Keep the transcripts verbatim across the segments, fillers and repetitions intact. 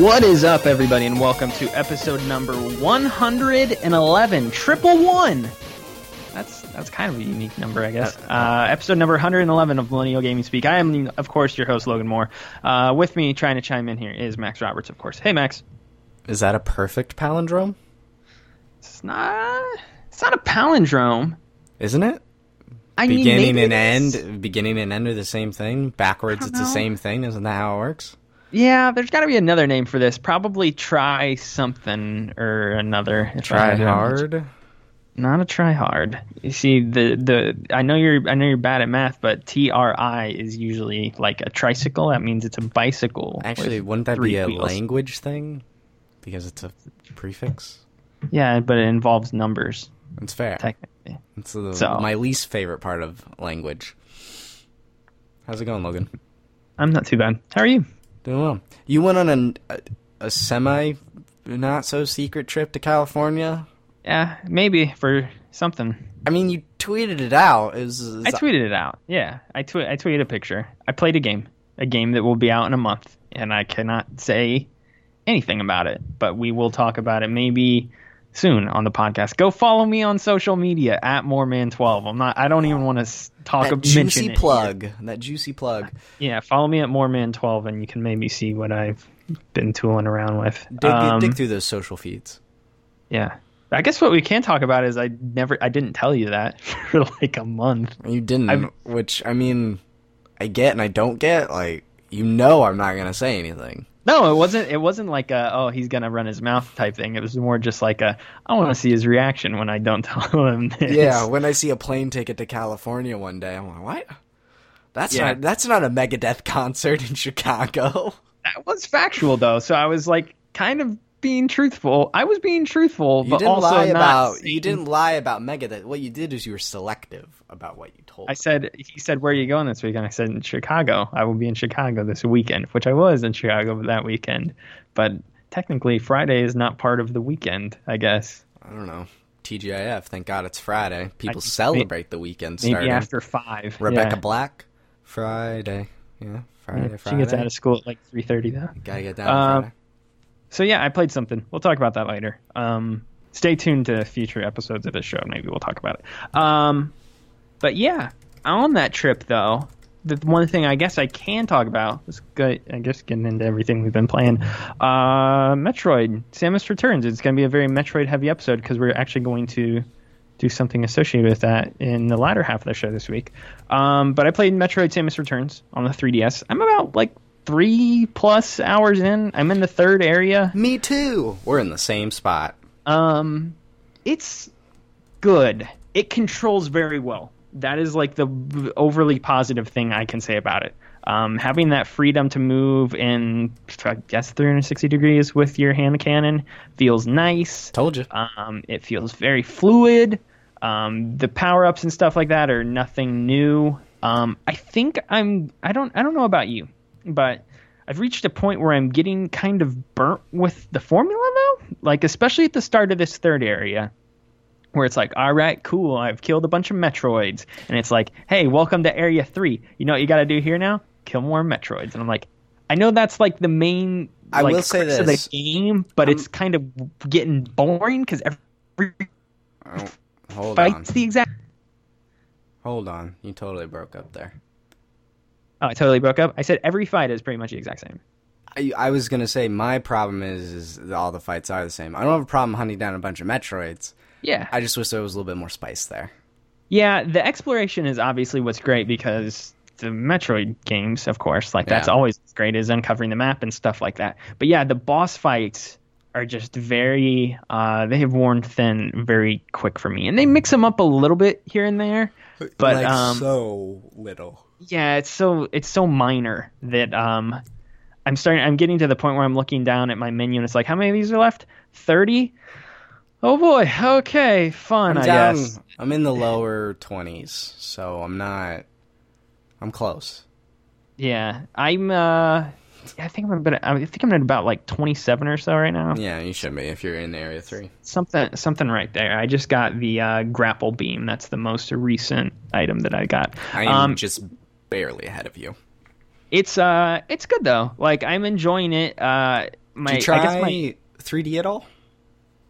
What is up, everybody, and welcome to episode number one hundred eleven, triple one. That's that's kind of a unique number, I guess. Uh, episode number one hundred eleven of Millennial Gaming Speak. I am, of course, your host, Logan Moore. Uh, with me, trying to chime in here, is Max Roberts, of course. Hey, Max. Is that a perfect palindrome? It's not. It's not a palindrome, isn't it? I beginning mean, and end, beginning and end are the same thing. Backwards, it's know. the same thing. Isn't that how it works? Yeah, there's got to be another name for this. Probably try something or another. Try hard. Not a try hard. You see, the the I know you're I know you're bad at math, but T R I is usually like a tricycle. That means it's a bicycle. Actually, wouldn't that be a wheels. language thing? Because it's a prefix. Yeah, but it involves numbers. That's fair. Technically, it's the, so, my least favorite part of language. How's it going, Logan? I'm not too bad. How are you? Doing well. You went on a, a, a semi, not so secret trip to California. Yeah, maybe for something. I mean, you tweeted it out. It was, it was, I tweeted it out. Yeah, I tweet. I tweeted a picture. I played a game, a game that will be out in a month, and I cannot say anything about it. But we will talk about it maybe soon on the podcast. Go follow me on social media at more man twelve. I'm not. I don't even want to talk about mention juicy it plug. Here. That juicy plug. Yeah, follow me at more man twelve, and you can maybe see what I've been tooling around with. Dig, um, dig through those social feeds. Yeah, I guess what we can talk about is I never. I didn't tell you that for like a month. You didn't. I've, which I mean, I get and I don't get. Like, you know, I'm not gonna say anything. No, it wasn't. It wasn't like a oh he's gonna run his mouth type thing. It was more just like a I want to see his reaction when I don't tell him this. Yeah, when I see a plane ticket to California one day, I'm like, what? That's yeah. not that's not a Megadeth concert in Chicago. That was factual though, so I was like kind of being truthful. I was being truthful, you but didn't also lie about, not. Saying, you didn't lie about Megadeth. What you did is you were selective about what you told. I said he said where are you going this weekend? I said in Chicago. I will be in Chicago this weekend, which I was in Chicago that weekend. But technically, Friday is not part of the weekend. I guess I don't know. T G I F. Thank God it's Friday. People I, celebrate maybe, the weekend. Starting. Maybe after five. Rebecca yeah. Black. Friday. Yeah, Friday. Yeah, Friday. She gets out of school at like three thirty though. Gotta get down on um, Friday. So yeah, I played something. We'll talk about that later. Um, stay tuned to future episodes of this show. Maybe we'll talk about it. Um, but yeah, on that trip though, the one thing I guess I can talk about is good. I guess getting into everything we've been playing. Uh, Metroid Samus Returns. It's going to be a very Metroid-heavy episode because we're actually going to do something associated with that in the latter half of the show this week. Um, but I played Metroid Samus Returns on the three D S. I'm about like. Three plus hours in. I'm in the third area. Me too. We're in the same spot. Um, it's good. It controls very well. That is like the overly positive thing I can say about it. Um, having that freedom to move in, I guess, three sixty degrees with your hand cannon feels nice. Told you. Um, it feels very fluid. Um, the power-ups and stuff like that are nothing new. Um, I think I'm. I don't. I don't know about you. But I've reached a point where I'm getting kind of burnt with the formula, though. Like, especially at the start of this third area, where it's like, all right, cool, I've killed a bunch of Metroids. And it's like, hey, welcome to Area three. You know what you got to do here now? Kill more Metroids. And I'm like, I know that's, like, the main I like, will say this. of the game, but um, it's kind of getting boring because every oh, hold fight's on. the exact... Hold on. You totally broke up there. Oh, I totally broke up. I said every fight is pretty much the exact same. I, I was going to say my problem is, is all the fights are the same. I don't have a problem hunting down a bunch of Metroids. Yeah. I just wish there was a little bit more spice there. Yeah, the exploration is obviously what's great because the Metroid games, of course, like yeah. that's always great is uncovering the map and stuff like that. But yeah, the boss fights are just very, uh, they have worn thin very quick for me. And they mix them up a little bit here and there. But like um, so little. Yeah, it's so it's so minor that um, I'm starting. I'm getting to the point where I'm looking down at my menu and it's like, how many of these are left? thirty? Oh boy. Okay, fun. I'm I down, guess I'm in the lower twenties, so I'm not. I'm close. Yeah, I'm. Uh, I think I'm about. I think I'm at about like twenty-seven or so right now. Yeah, you should be if you're in Area Three. Something, something right there. I just got the uh, grapple beam. That's the most recent item that I got. I am um, just. barely ahead of you. It's uh it's good though. Like I'm enjoying it. Uh my, did you try I guess my, three D at all?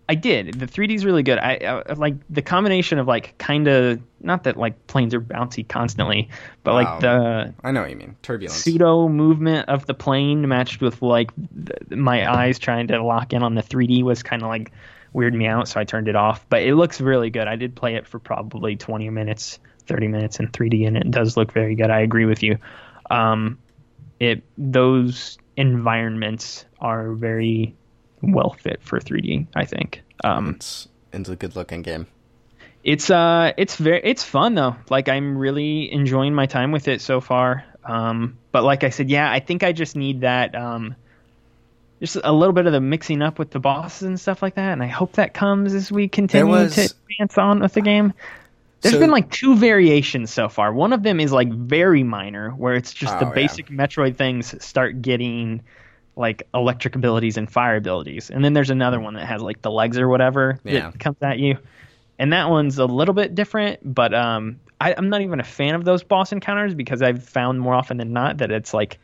I did. The three D is really good. I, I like the combination of like kind of not that like planes are bouncy constantly, but wow. like the I know what you mean turbulence, pseudo movement of the plane matched with like the, my eyes trying to lock in on the three D was kind of like weirded me out, so I turned it off. But it looks really good. I did play it for probably twenty minutes, thirty minutes in three D, and it does look very good. I agree with you. Um, it those environments are very well fit for three D, I think. Um, it's, it's a good looking game. It's uh, it's very it's fun though. Like I'm really enjoying my time with it so far. Um, but like I said, yeah, I think I just need that um, just a little bit of the mixing up with the bosses and stuff like that. And I hope that comes as we continue was, to advance on with the game. There's so, been like two variations so far. One of them is like very minor, where it's just oh, the basic yeah. Metroid things start getting like electric abilities and fire abilities. And then there's another one that has like the legs or whatever yeah. that comes at you. And that one's a little bit different, but um, I, I'm not even a fan of those boss encounters because I've found more often than not that it's like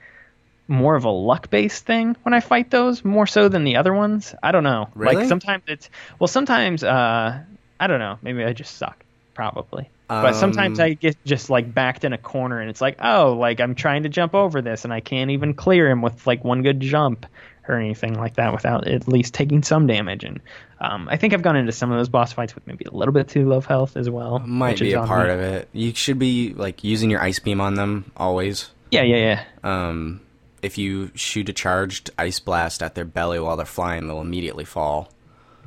more of a luck-based thing when I fight those, more so than the other ones. I don't know. Really? Like sometimes it's, well, sometimes, uh, I don't know. Maybe I just suck. Probably. But sometimes um, I get just like backed in a corner and it's like, oh, like I'm trying to jump over this and I can't even clear him with like one good jump or anything like that without at least taking some damage. And um, I think I've gone into some of those boss fights with maybe a little bit too low health as well. Might be a part me. of it. You should be like using your ice beam on them always. Yeah, yeah, yeah. Um, if you shoot a charged ice blast at their belly while they're flying, they'll immediately fall.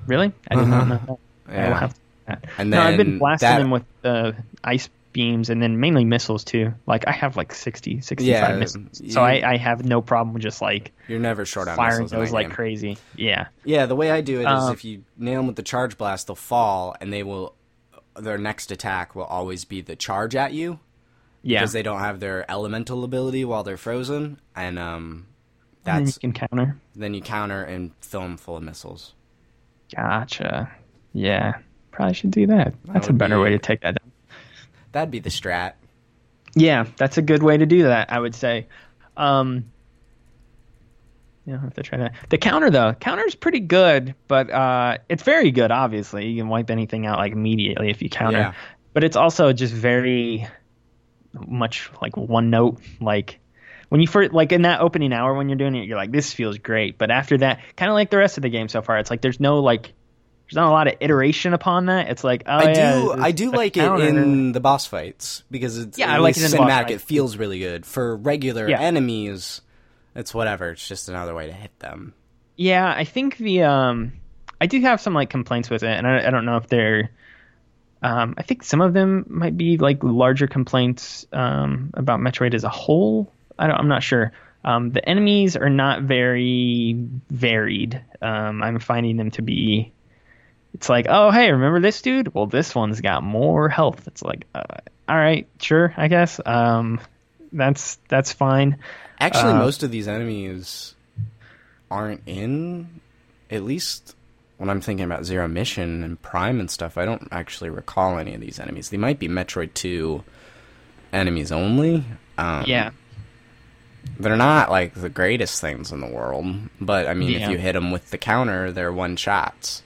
Really? I uh-huh. did not know that. Yeah. I will have to And no, then I've been blasting that, them with uh, ice beams and then mainly missiles too. Like I have like sixty, sixty-five yeah, missiles, so I, I have no problem just like you're never short on firing those like game. crazy. Yeah, yeah. The way I do it is um, if you nail them with the charge blast, they'll fall, and they will. Their next attack will always be the charge at you. Yeah, because they don't have their elemental ability while they're frozen, and um, that's and then you can counter. Then you counter and fill them full of missiles. Gotcha. Yeah. Probably should do that. That's that a better be, way to take that down. That'd be the strat. Yeah, that's a good way to do that, I would say. Um, you don't have to try that. The counter, though. Counter's pretty good, but uh, it's very good, obviously. You can wipe anything out like immediately if you counter. Yeah. But it's also just very much like one note, like... When you first, like in that opening hour when you're doing it, you're like, this feels great. But after that, kind of like the rest of the game so far, it's like there's no like... There's not a lot of iteration upon that. It's like, oh, I yeah, do, I do like counter. it in the boss fights because it's yeah, I like it in cinematic. It feels really good. For regular yeah. enemies, it's whatever. It's just another way to hit them. Yeah, I think the um, I do have some like complaints with it, and I, I don't know if they're. Um, I think some of them might be like larger complaints um, about Metroid as a whole. I don't, I'm not sure. Um, the enemies are not very varied. Um, I'm finding them to be. It's like, oh, hey, remember this dude? Well, this one's got more health. It's like, uh, all right, sure, I guess. Um, that's that's fine. Actually, uh, most of these enemies aren't in, at least when I'm thinking about Zero Mission and Prime and stuff, I don't actually recall any of these enemies. They might be Metroid two enemies only. Um, yeah. They're not, like, the greatest things in the world, but, I mean, yeah. if you hit them with the counter, they're one-shots.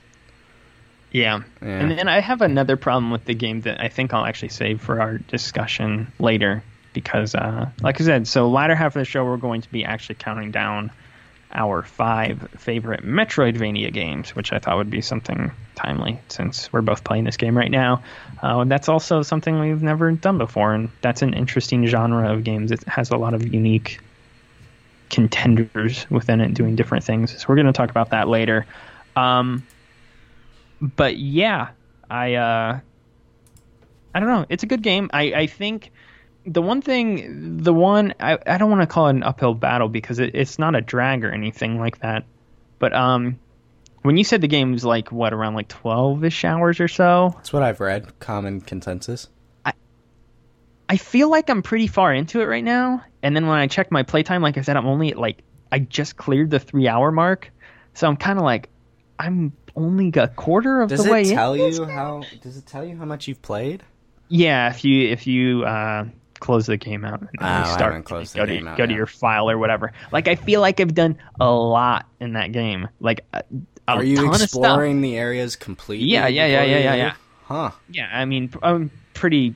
Yeah. yeah, and then I have another problem with the game that I think I'll actually save for our discussion later because, uh, like I said, so latter half of the show we're going to be actually counting down our five favorite Metroidvania games, which I thought would be something timely since we're both playing this game right now. Uh, that's also something we've never done before, and that's an interesting genre of games. It has a lot of unique contenders within it doing different things, so we're going to talk about that later. Um But yeah, I uh, I don't know. It's a good game. I, I think the one thing, the one, I, I don't want to call it an uphill battle because it, it's not a drag or anything like that. But um, when you said the game's like, what, around like twelve-ish hours or so? That's what I've read, common consensus. I, I feel like I'm pretty far into it right now. And then when I check my playtime, like I said, I'm only at like, I just cleared the three-hour mark. So I'm kind of like, I'm... only a quarter of does the way in. Does it tell you how? Does it tell you how much you've played? Yeah, if you if you uh, close the game out and oh, start close go, the to, game out, go yeah. to your file or whatever. Like, I feel like I've done a lot in that game. Like, a, a Are you ton exploring of stuff. the areas completely? Yeah, yeah, yeah, yeah, yeah, yeah. Huh. Yeah, I mean, um, pretty,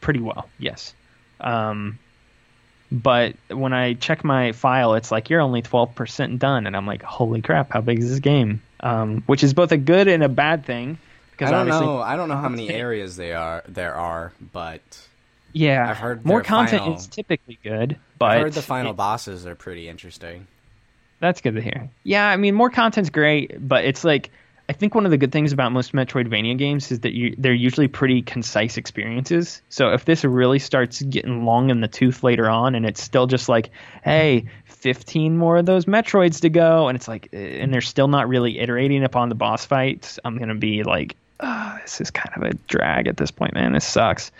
pretty well, yes. Um, but when I check my file, it's like, you're only twelve percent done. And I'm like, holy crap, how big is this game? Um, which is both a good and a bad thing. Because I don't know. I don't know how many areas they are. There are, but yeah, I've heard more content final, is typically good. But I've heard the final it, bosses are pretty interesting. That's good to hear. Yeah, I mean, more content's great, but it's like I think one of the good things about most Metroidvania games is that you, they're usually pretty concise experiences. So if this really starts getting long in the tooth later on, and it's still just like, hey, fifteen more of those Metroids to go, and it's like, and they're still not really iterating upon the boss fights, I'm gonna be like, oh, this is kind of a drag at this point, man. This sucks.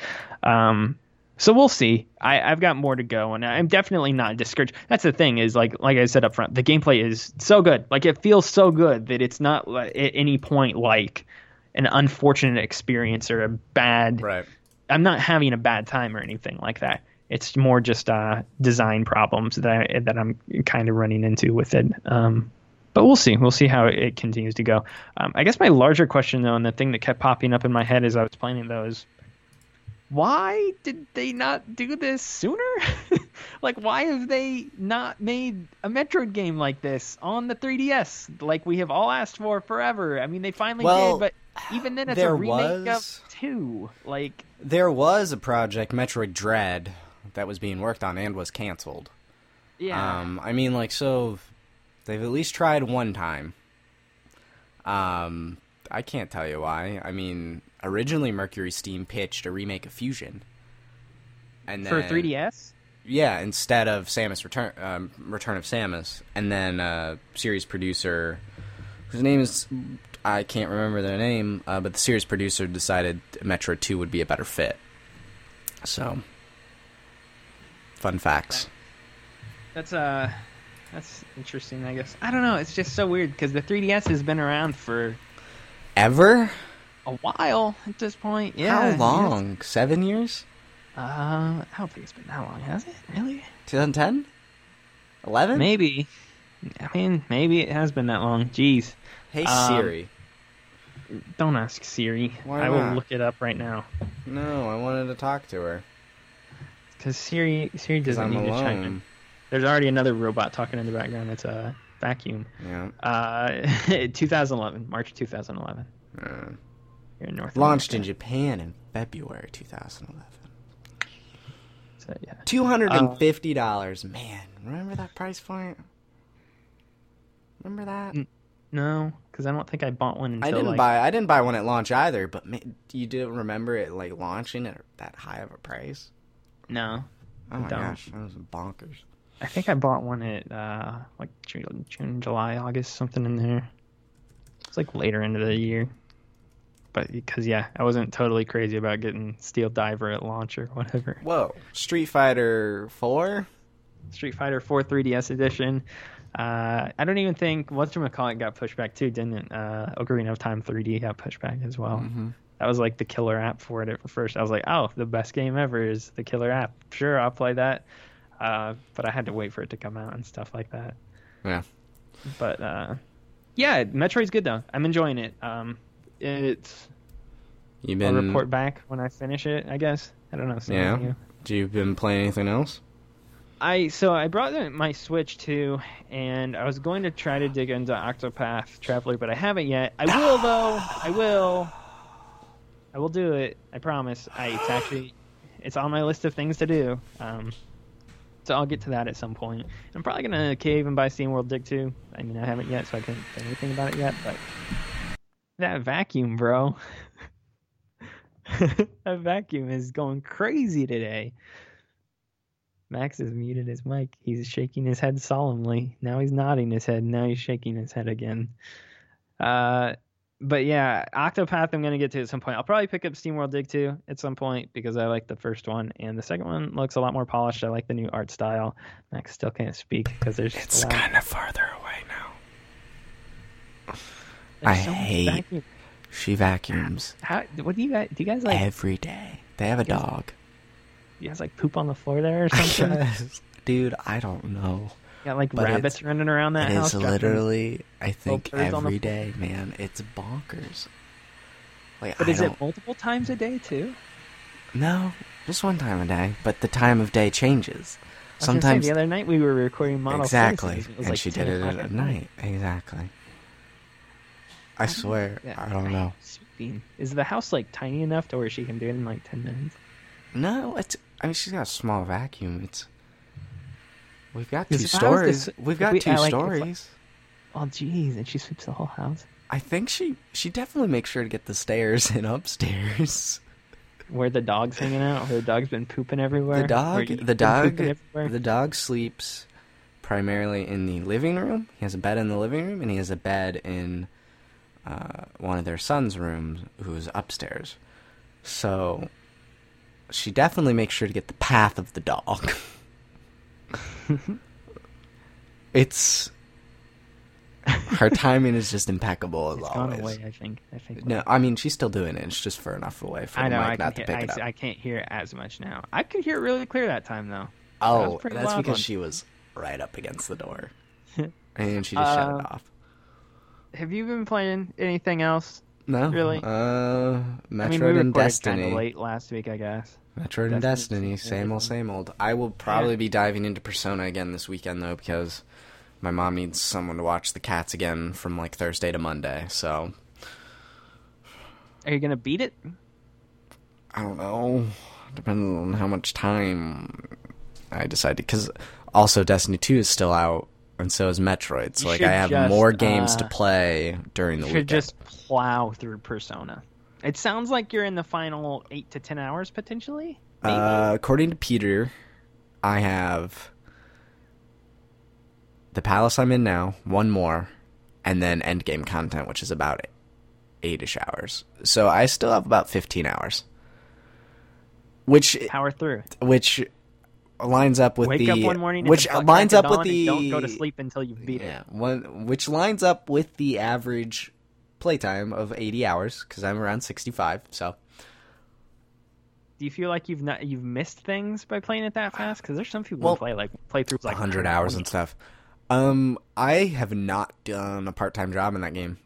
Um, so we'll see. I, I've got more to go, and I'm definitely not discouraged. That's the thing is, like like I said up front, the gameplay is so good. Like, it feels so good that it's not at any point like an unfortunate experience or a bad... Right. I'm not having a bad time or anything like that. It's more just uh, design problems that, I, that I'm kind of running into with it. Um But we'll see. We'll see how it continues to go. Um, I guess my larger question, though, and the thing that kept popping up in my head as I was playing those, why did they not do this sooner? Like, why have they not made a Metroid game like this on the three D S, like we have all asked for forever? I mean, they finally well, did, but even then, it's a remake was, of two. Like, there was a project, Metroid Dread, that was being worked on and was canceled. Yeah. Um, I mean, like, so... They've at least tried one time. Um, I can't tell you why. I mean, originally Mercury Steam pitched a remake of Fusion. And then, for three D S? Yeah, instead of Samus Return, um, Return of Samus. And then uh, series producer, whose name is... I can't remember their name, uh, but the series producer decided Metroid two would be a better fit. So, fun facts. That's... uh. That's interesting, I guess. I don't know. It's just so weird because the three D S has been around for... Ever? A while at this point, yeah. How long? Yes. Seven years? Uh, I don't think it's been that long, has it? Really? twenty ten? eleven? Maybe. I mean, maybe it has been that long. Jeez. Hey, um, Siri. Don't ask Siri. Why I not? will look it up right now. No, I wanted to talk to her. Because Siri, Siri doesn't need alone. to chime in. There's already another robot talking in the background. It's a vacuum. Yeah. Uh, twenty eleven, March twenty eleven. Mm. Here in North Launched America. in Japan in February twenty eleven. So, yeah. two hundred fifty dollars. Um, Man, remember that price point? Remember that? N- no, because I don't think I bought one until I didn't like... buy. I didn't buy one at launch either, but man, you do remember it like launching at that high of a price? No. Oh my gosh, that was bonkers. I think I bought one at uh, like June, June, July, August, something in there. It's like later into the year, but because yeah, I wasn't totally crazy about getting Steel Diver at launch or whatever. Whoa, Street Fighter four, Street Fighter four three D S edition. Uh, I don't even think whatchamacallit got pushed back too, didn't it? Uh, Ocarina of Time three D got pushed back as well. Mm-hmm. That was like the killer app for it at first. I was like, oh, the best game ever is the killer app. Sure, I'll play that. Uh, but I had to wait for it to come out and stuff like that. Yeah. But, uh, yeah, Metroid's good, though. I'm enjoying it. Um, it's... You've been... I'll report back when I finish it, I guess. I don't know. Yeah. You. Do you been playing anything else? I So I brought my Switch, too, and I was going to try to dig into Octopath Traveler, but I haven't yet. I will, though. I will. I will do it. I promise. I, it's actually... It's on my list of things to do. Um... So I'll get to that at some point. I'm probably going to cave and buy SteamWorld Dig two. I mean, I haven't yet, so I couldn't say anything about it yet, but... That vacuum, bro. That vacuum is going crazy today. Max has muted his mic. He's shaking his head solemnly. Now he's nodding his head. Now he's shaking his head again. Uh... But yeah, Octopath I'm going to get to at some point. I'll probably pick up SteamWorld Dig two at some point because I like the first one. And the second one looks a lot more polished. I like the new art style. Max still can't speak because there's just It's kind of farther away now. There's I so hate... Vacuum. She vacuums. How? What do you guys... Do you guys like... Every day. They have a dog. You guys like poop on the floor there or something? Dude, I don't know. Got like but rabbits running around that it house. It's literally, I think, every day, man. It's bonkers. Like, but I is don't... it multiple times a day too? No, just one time a day. But the time of day changes. I was Sometimes say, the other night we were recording Model exactly, Citizens, and, and like she did it at night. Exactly. I, I swear, know. I don't know. Is the house like tiny enough to where she can do it in like ten minutes? No, it's. I mean, she's got a small vacuum. It's. We've got two stories. This, We've got we, two like, stories. Like, oh, jeez, and she sweeps the whole house. I think she she definitely makes sure to get the stairs and upstairs. Where the dog's hanging out, where the dog's been pooping everywhere. The dog, the dog, the dog sleeps primarily in the living room. He has a bed in the living room, and he has a bed in uh, one of their son's rooms, who's upstairs. So she definitely makes sure to get the path of the dog. It's her timing is just impeccable as it's always. Gone away, I think. I think. No, I mean she's still doing it. It's just far enough away for I know, the mic I not to pick hear, it up. I, I can't hear it as much now. I could hear it really clear that time though. Oh, that that's because one. She was right up against the door, and she just uh, shut it off. Have you been playing anything else? No, really. Uh, Metroid I mean, we and Destiny. Kind of late last week, I guess. Metroid and Destiny, Destiny, same old, same old. I will probably yeah. be diving into Persona again this weekend, though, because my mom needs someone to watch the cats again from, like, Thursday to Monday, so... Are you going to beat it? I don't know. Depends on how much time I decide to... Because, also, Destiny two is still out, and so is Metroid, so, you like, I have just, more games uh, to play during the weekend. You should just plow through Persona. It sounds like you're in the final eight to ten hours, potentially. Uh, according to Peter, I have the palace I'm in now, one more, and then endgame content, which is about eight-ish hours. So I still have about fifteen hours. Which power through. Which lines up with Wake the... Wake up one morning which and lines up with the, don't go to sleep until you beat yeah, it. One, which lines up with the average... playtime of eighty hours because I'm around sixty-five. So, do you feel like you've not you've missed things by playing it that fast? Because there's some people well, who play like playthroughs like one hundred hours and stuff. Um, I have not done a part-time job in that game.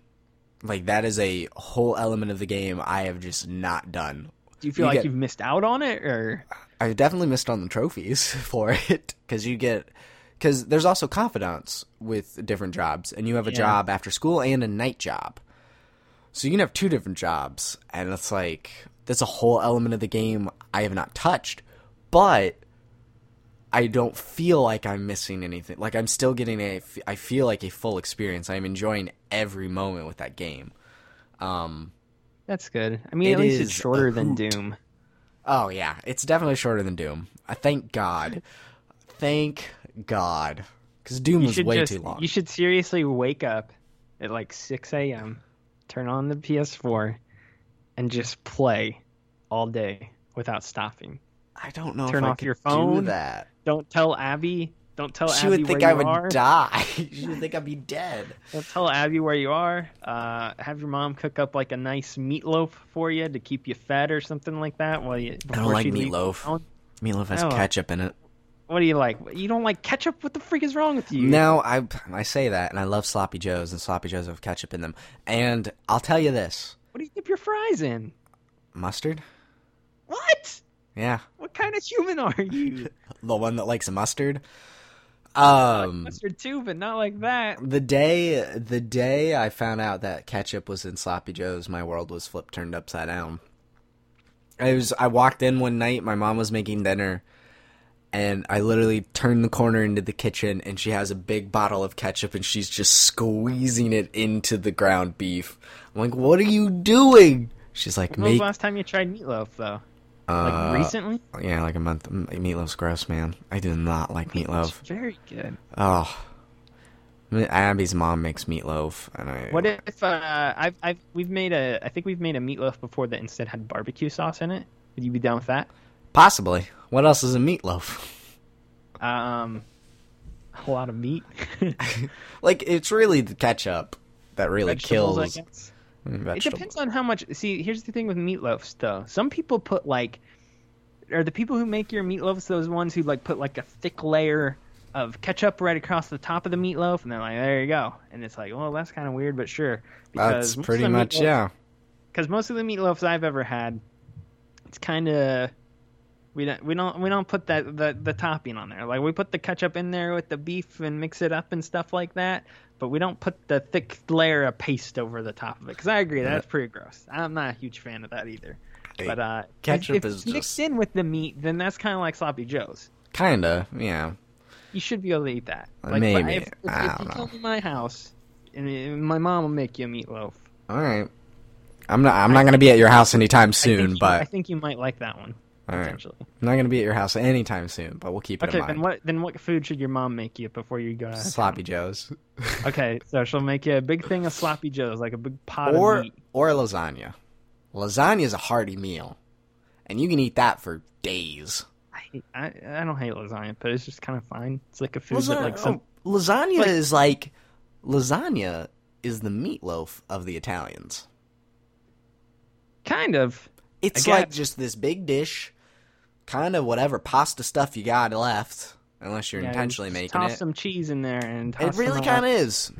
Like that is a whole element of the game I have just not done. Do you feel you like get, you've missed out on it, or I definitely missed on the trophies for it because you get. Because there's also confidants with different jobs, and you have a yeah. job after school and a night job. So you can have two different jobs, and it's like, that's a whole element of the game I have not touched, but I don't feel like I'm missing anything. Like, I'm still getting a, I feel like a full experience. I'm enjoying every moment with that game. Um, That's good. I mean, at least it's shorter than Doom. Oh, yeah. It's definitely shorter than Doom. I thank God. Thank God. Because Doom was way just, too long. You should seriously wake up at like six a.m., turn on the P S four and just play all day without stopping. I don't know turn if I off could your phone. Do that. Don't tell Abby. Don't tell she Abby would think where I you would are. Die. She would think I'd be dead. Don't tell Abby where you are. Uh, have your mom cook up like a nice meatloaf for you to keep you fed or something like that. While you, I don't like meatloaf. Meatloaf has oh. ketchup in it. What do you like? You don't like ketchup? What the freak is wrong with you? No, I I say that, and I love Sloppy Joes, and Sloppy Joes have ketchup in them. And I'll tell you this. What do you dip your fries in? Mustard. What? Yeah. What kind of human are you? The one that likes mustard? Um, I like mustard too, but not like that. The day, the day I found out that ketchup was in Sloppy Joes, my world was flipped, turned upside down. I was. I walked in one night. My mom was making dinner. And I literally turned the corner into the kitchen, and she has a big bottle of ketchup, and she's just squeezing it into the ground beef. I'm like, what are you doing? She's like, when was the last time you tried meatloaf, though? Like, uh, recently? Yeah, like a month. Meatloaf's gross, man. I do not like meatloaf. It's very good. Oh. Abby's mom makes meatloaf, and I... What if, uh, I've, I've, we've made a, I think we've made a meatloaf before that instead had barbecue sauce in it. Would you be down with that? Possibly. What else is a meatloaf? Um, a lot of meat. Like, it's really the ketchup that really vegetables, kills. I guess. It depends on how much. See, here's the thing with meatloafs, though. Some people put, like, are the people who make your meatloafs those ones who like put like a thick layer of ketchup right across the top of the meatloaf, and they're like, there you go. And it's like, well, that's kind of weird, but sure. Because that's pretty much, meatloaf, yeah. Because most of the meatloafs I've ever had, it's kind of... We don't we don't we don't put that the, the topping on there. Like we put the ketchup in there with the beef and mix it up and stuff like that, but we don't put the thick layer of paste over the top of it. Because I agree, that's pretty gross. I'm not a huge fan of that either. Hey, but uh, ketchup if, if is mixed just... in with the meat, then that's kind of like sloppy joes. Kinda, yeah. You should be able to eat that. Like, maybe if, if, I don't if you know. Come to my house, and my mom will make you a meatloaf. All right. I'm not. I'm not going to be at your house anytime soon, I you, but I think you might like that one. All right. I'm not going to be at your house anytime soon, but we'll keep it okay, in mind. Okay, then what then what food should your mom make you before you go out? Sloppy Joes. Okay, so she'll make you a big thing of Sloppy Joes, like a big pot or, of meat. Or lasagna. Lasagna is a hearty meal, and you can eat that for days. I hate, I, I don't hate lasagna, but it's just kind of fine. It's like a food lasagna, that like some... Oh, lasagna like, is like... Lasagna is the meatloaf of the Italians. Kind of. It's like just this big dish, kind of whatever pasta stuff you got left, unless you're yeah, intentionally making toss it. Toss some cheese in there and toss it really kind of is.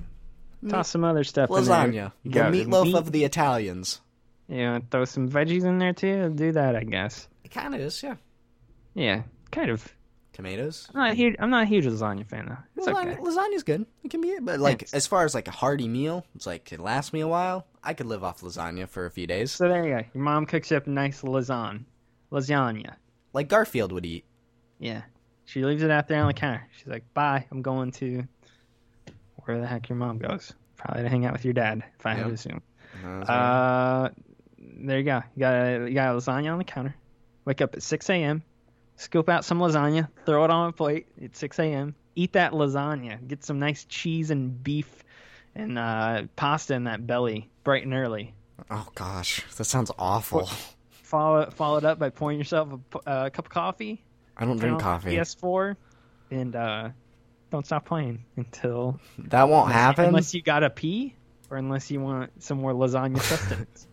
Toss some other stuff lasagna, in there. Lasagna, the meatloaf meat. Of the Italians. Yeah, throw some veggies in there too. Do that, I guess. It kind of is, yeah. Yeah, kind of. Tomatoes. I'm not huge. I'm not a huge lasagna fan though. It's lasagna, okay. Lasagna's good. It can be it, but like yes. as far as like a hearty meal, it's like it lasts me a while. I could live off lasagna for a few days. So there you go. Your mom cooks up nice lasagna, lasagna, like Garfield would eat. Yeah, she leaves it out there on the counter. She's like, "Bye, I'm going to where the heck your mom goes. Probably to hang out with your dad, if I had yep. to assume." Uh, there you go. You got a, you got a lasagna on the counter. Wake up at six a.m. Scoop out some lasagna, throw it on a plate at six a.m. Eat that lasagna. Get some nice cheese and beef and uh, pasta in that belly bright and early. Oh, gosh. That sounds awful. Follow, follow it up by pouring yourself a, uh, a cup of coffee. I don't drink coffee. P S four. And uh, don't stop playing until... That won't unless, happen? Unless you gotta pee or unless you want some more lasagna sustenance.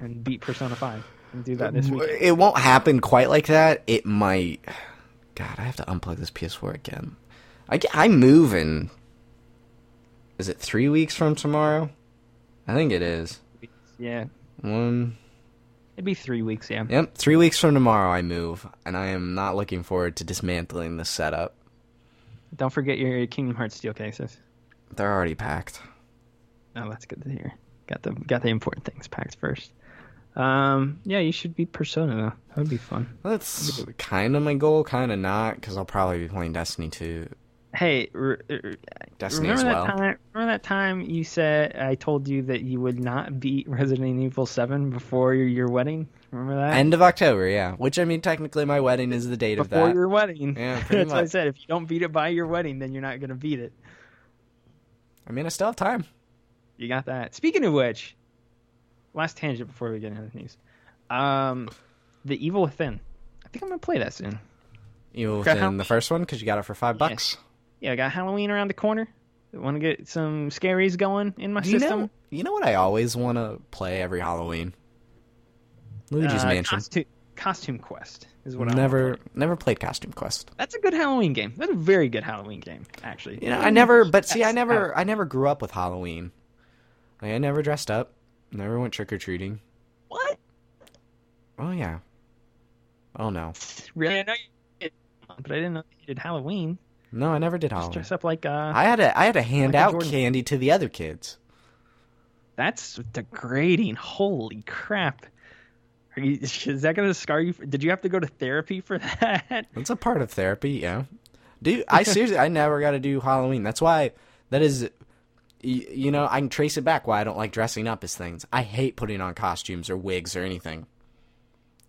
And beat Persona five. And do that this week. It won't happen quite like that. It might. God, I have to unplug this P S four again. I, I move in. Is it three weeks from tomorrow? I think it is. Yeah. One. It'd be three weeks, yeah. Yep, three weeks from tomorrow I move, and I am not looking forward to dismantling this setup. Don't forget your Kingdom Hearts steel cases. They're already packed. Oh, that's good to hear. Got the got the important things packed first. Um, yeah, you should beat Persona, though. That would be fun. That's kind of my goal, kind of not, because I'll probably be playing Destiny two. Hey, r- r- Destiny remember as well. That time, remember that time you said I told you that you would not beat Resident Evil seven before your, your wedding? Remember that? End of October, yeah. Which, I mean, technically my wedding is the date before of that. Before your wedding. Yeah, pretty That's much. What I said. If you don't beat it by your wedding, then you're not going to beat it. I mean, I still have time. You got that. Speaking of which... Last tangent before we get into the news. Um, The Evil Within. I think I'm going to play that soon. Evil Within, Halloween. The first one, because you got it for five yeah. bucks. Yeah, I got Halloween around the corner. Want to get some scaries going in my you system. Know, you know what I always want to play every Halloween? Luigi's uh, Mansion. Costu- Costume Quest is what never, I want to play. Never played Costume Quest. That's a good Halloween game. That's a very good Halloween game, actually. You know, I never, but see, I never, I never grew up with Halloween. Like, I never dressed up. Never went trick-or-treating. What? Oh, yeah. Oh, no. Really? I know you did, but I didn't know you did Halloween. No, I never did Halloween. Just dress up like uh, I had a, I had to hand like out candy to the other kids. That's degrading. Holy crap. Are you, is that going to scar you? For, did you have to go to therapy for that? That's a part of therapy, yeah. Dude, I seriously, I never got to do Halloween. That's why, that is... You know, I can trace it back why I don't like dressing up as things. I hate putting on costumes or wigs or anything.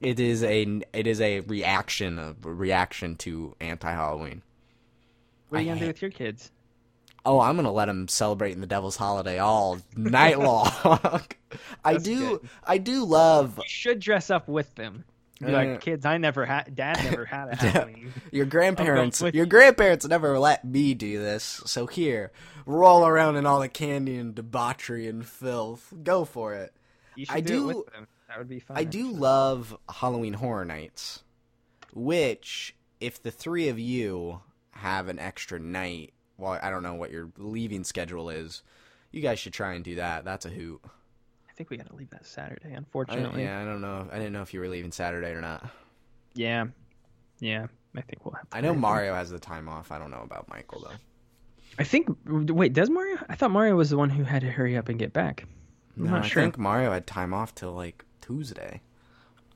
It is a it is a reaction a reaction to anti-Halloween. What are you going to do with your kids? Oh, I'm going to let them celebrate in the Devil's Holiday all night long. I That's do good. I do love... You should dress up with them. You're like, uh, kids, I never had, dad never had a Halloween. Your grandparents, your grandparents never let me do this. So here, roll around in all the candy and debauchery and filth. Go for it. You should I do, do it with them. That would be fun. I actually do love Halloween Horror Nights, which, if the three of you have an extra night, well, I don't know what your leaving schedule is, you guys should try and do that. That's a hoot. I think we got to leave that Saturday, unfortunately. I, yeah, I don't know. I didn't know if you were leaving Saturday or not. Yeah. Yeah, I think we'll have to. I know Mario has the time off. I don't know about Michael, though. I think... Wait, does Mario? I thought Mario was the one who had to hurry up and get back. I'm no, not I sure. think Mario had time off till, like, Tuesday.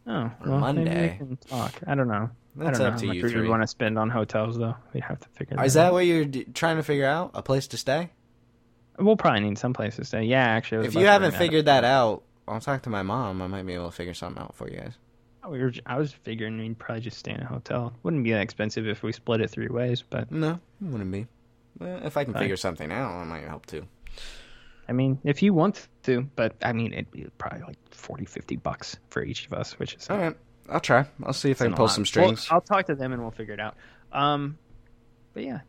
Oh, or well, Monday. Maybe we can talk. I don't know. That's I don't up know to how much you we would want to spend on hotels, though. We'd have to figure that out. Is that what you're d- trying to figure out? A place to stay? We'll probably need some place to stay. Yeah, actually. If you haven't figured that out, I'll talk to my mom. I might be able to figure something out for you guys. We were, I was figuring we'd probably just stay in a hotel. Wouldn't be that expensive if we split it three ways, but... No, it wouldn't be. Well, if I can but, figure something out, I might help too. I mean, if you want to, but I mean, it'd be probably like forty, fifty bucks for each of us, which is... All right, I'll try. I'll see if I can pull some strings. Well, I'll talk to them and we'll figure it out. Um, But yeah,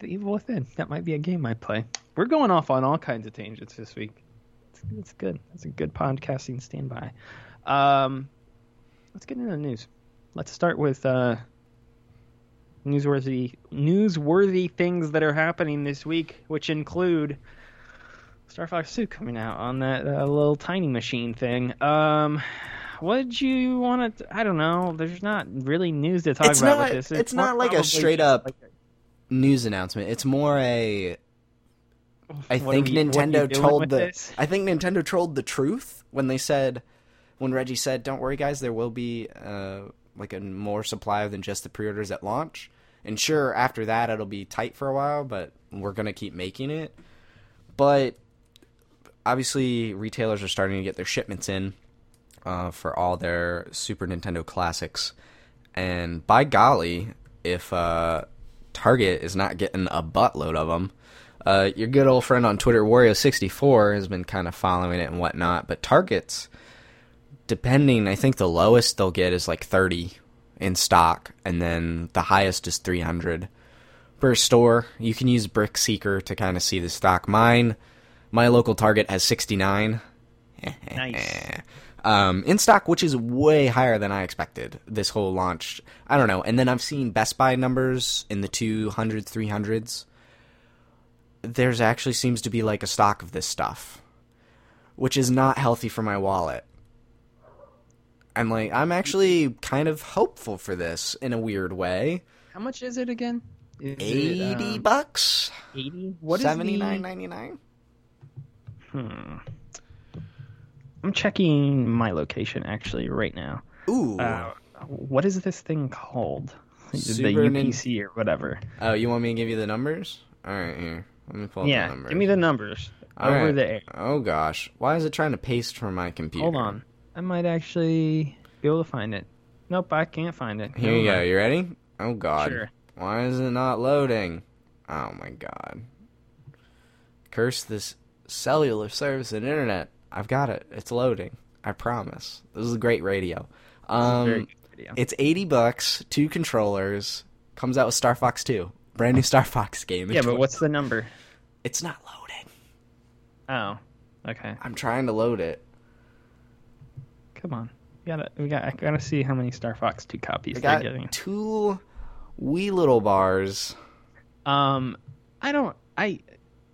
The Evil Within. That might be a game I play. We're going off on all kinds of tangents this week. It's, it's good. It's a good podcasting standby. Um... Let's get into the news. Let's start with uh, newsworthy newsworthy things that are happening this week, which include Star Fox two coming out on that uh, little tiny machine thing. Um, what did you want to... I don't know. There's not really news to talk it's about not, with this. It's, it's not like a straight-up like news announcement. It's more a... I what think you, Nintendo told the... This? I think Nintendo told the truth when they said... When Reggie said, don't worry, guys, there will be uh, like a more supply than just the pre-orders at launch. And sure, after that, it'll be tight for a while, but we're going to keep making it. But obviously, retailers are starting to get their shipments in uh, for all their Super Nintendo Classics. And by golly, if uh, Target is not getting a buttload of them, uh, your good old friend on Twitter, Wario sixty-four, has been kind of following it and whatnot. But Target's... Depending, I think the lowest they'll get is like thirty in stock, and then the highest is three hundred per store. You can use Brick Seeker to kind of see the stock. Mine, my local Target has sixty-nine. Nice. Um, in stock, which is way higher than I expected this whole launch. I don't know. And then I've seen Best Buy numbers in the two hundreds, three hundreds. There's actually seems to be like a stock of this stuff, which is not healthy for my wallet. I'm like, I'm actually kind of hopeful for this in a weird way. How much is it again? Is eighty it, um, bucks. Eighty. What is seventy-nine ninety-nine? Hmm. I'm checking my location actually right now. Ooh. Uh, what is this thing called? Super the U P C Nin- or whatever. Oh, you want me to give you the numbers? All right, here. Let me pull up yeah, the numbers. Yeah, give me the numbers. All over right. there. Oh gosh, why is it trying to paste from my computer? Hold on. I might actually be able to find it. Nope, I can't find it. Here you go. You ready? Oh, God. Sure. Why is it not loading? Oh, my God. Curse this cellular service and internet. I've got it. It's loading. I promise. This is a great radio. Um, this is a very good radio. It's eighty bucks, two controllers, comes out with Star Fox two. Brand new Star Fox game. Yeah, but what's the number? It's not loading. Oh, okay. I'm trying to load it. Come on, we gotta, we got. I gotta see how many Star Fox two copies I got they're getting. Two wee little bars. Um, I don't. I.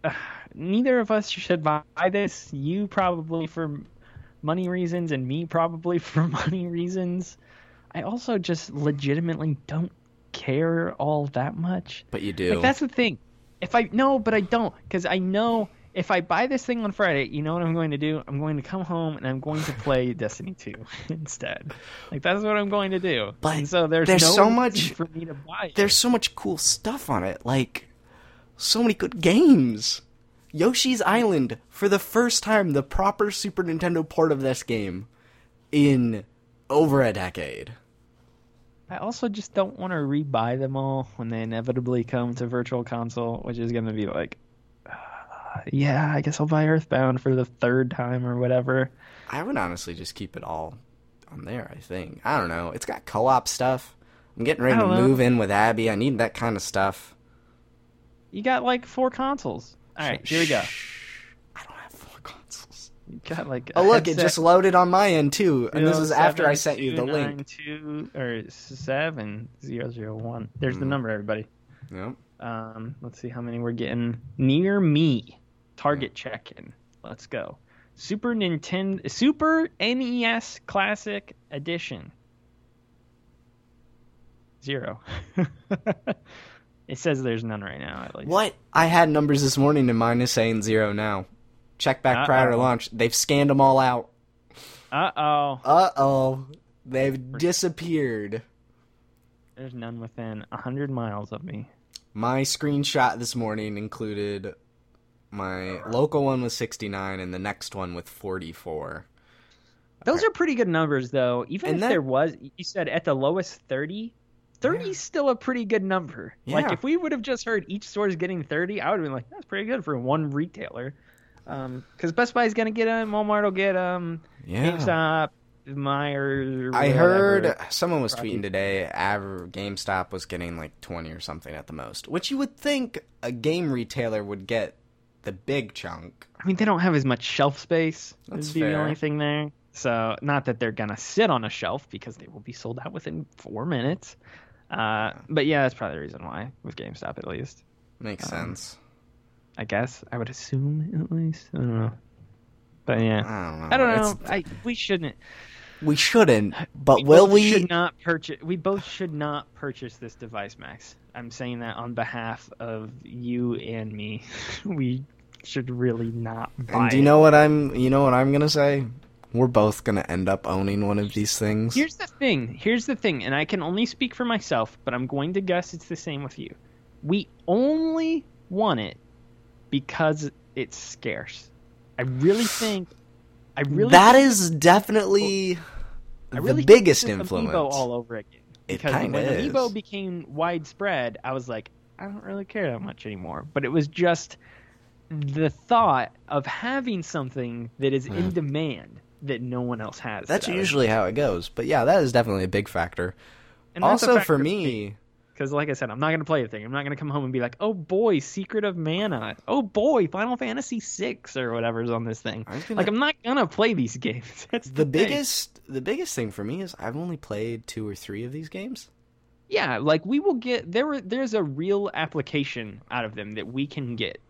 Uh, neither of us should buy this. You probably for money reasons, and me probably for money reasons. I also just legitimately don't care all that much. But you do. Like, that's the thing. If I no, but I don't, because I know. If I buy this thing on Friday, you know what I'm going to do? I'm going to come home and I'm going to play Destiny two instead. Like, that's what I'm going to do. But and so there's, there's no so much for me to buy. There's it. so much cool stuff on it. Like, so many good games. Yoshi's Island, for the first time, the proper Super Nintendo port of this game in over a decade. I also just don't want to rebuy them all when they inevitably come to Virtual Console, which is going to be like... Yeah, I guess I'll buy Earthbound for the third time or whatever. I would honestly just keep it all on there, I think. I don't know. It's got co-op stuff. I'm getting ready to know. move in with Abby. I need that kind of stuff. You got like four consoles. All right, here we go. I don't have four consoles. You got like a oh look, headset. It just loaded on my end too, and this is after I sent you the link. Two or seven zero zero one. There's mm. the number, everybody. Yep. Um, let's see how many we're getting near me. Target yeah. check-in. Let's go. Super Nintendo, Super N E S Classic Edition. Zero. It says there's none right now, at least. What? I had numbers this morning and mine is saying zero now. Check back Uh-oh. prior to launch. They've scanned them all out. Uh-oh. Uh-oh. They've disappeared. There's none within one hundred miles of me. My screenshot this morning included my local one with sixty-nine and the next one with forty-four. Those okay. are pretty good numbers, though. Even and if that, there was, you said at the lowest thirty. thirty is yeah. still a pretty good number. Yeah. Like, if we would have just heard each store is getting thirty, I would have been like, that's pretty good for one retailer. Um, because Best Buy is going to get them, Walmart will get them, yeah. GameStop, Meijer. I heard someone was probably tweeting today, average GameStop was getting like twenty or something at the most, which you would think a game retailer would get the big chunk. I mean, they don't have as much shelf space. That's fair. The only thing there. So, not that they're going to sit on a shelf because they will be sold out within four minutes. Uh, but yeah, that's probably the reason why, with GameStop at least. Makes um, sense. I guess. I would assume, at least. I don't know. But yeah. I don't know. I don't know. I, we shouldn't. We shouldn't, but we will we? Should not purchase, we both should not purchase this device, Max. I'm saying that on behalf of you and me. We should really not buy And do you know it. what I'm, you know what I'm going to say? We're both going to end up owning one of these things. Here's the thing. Here's the thing. And I can only speak for myself, but I'm going to guess it's the same with you. We only want it because it's scarce. I really think... I really That think is definitely I really the biggest think influence. Amiibo all over again. It kind of is. When Amiibo became widespread, I was like, I don't really care that much anymore. But it was just the thought of having something that is mm. in demand that no one else has. That's usually how it goes. But yeah, that is definitely a big factor. And also factor for me... Because like I said, I'm not going to play the thing. I'm not going to come home and be like, oh boy, Secret of Mana. Oh boy, Final Fantasy six or whatever's on this thing. I'm gonna... Like, I'm not going to play these games. That's the, the biggest The biggest thing for me is I've only played two or three of these games. Yeah, like we will get... there. There's a real application out of them that we can get.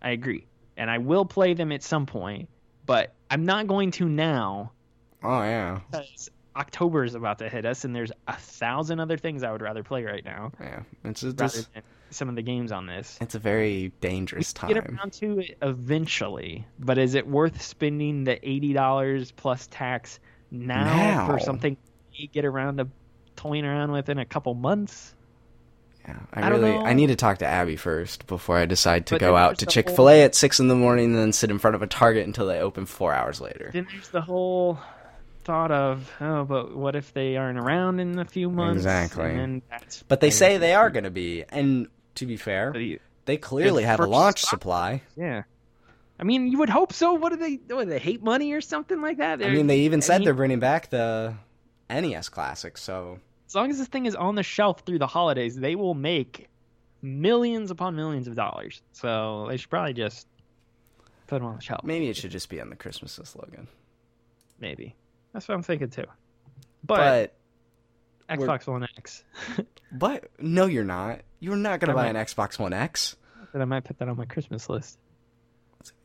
I agree. And I will play them at some point. But I'm not going to now. Oh, yeah. Because October is about to hit us, and there's a thousand other things I would rather play right now. Yeah. It's just rather than some of the games on this. It's a very dangerous time. We get around to it eventually, but is it worth spending the eighty dollars plus tax now, now. for something you get around to toying around with in a couple months? Yeah, I, I really I need to talk to Abby first before I decide to but go out to Chick-fil-A whole... at six in the morning and then sit in front of a Target until they open four hours later. Then there's the whole thought of, oh, but what if they aren't around in a few months? Exactly. And that's but they say they are going to be, and to be fair, you, they clearly have a launch stock. supply. Yeah. I mean, you would hope so. What do they do? They hate money or something like that? They're, I mean, they even said I mean, they're bringing back the N E S Classic, so... As long as this thing is on the shelf through the holidays, they will make millions upon millions of dollars. So they should probably just put them on the shelf. Maybe it should just be on the Christmas slogan. Maybe. That's what I'm thinking, too. But, but Xbox One X. But, no, you're not. You're not going to buy might, an Xbox One X. Then I might put that on my Christmas list.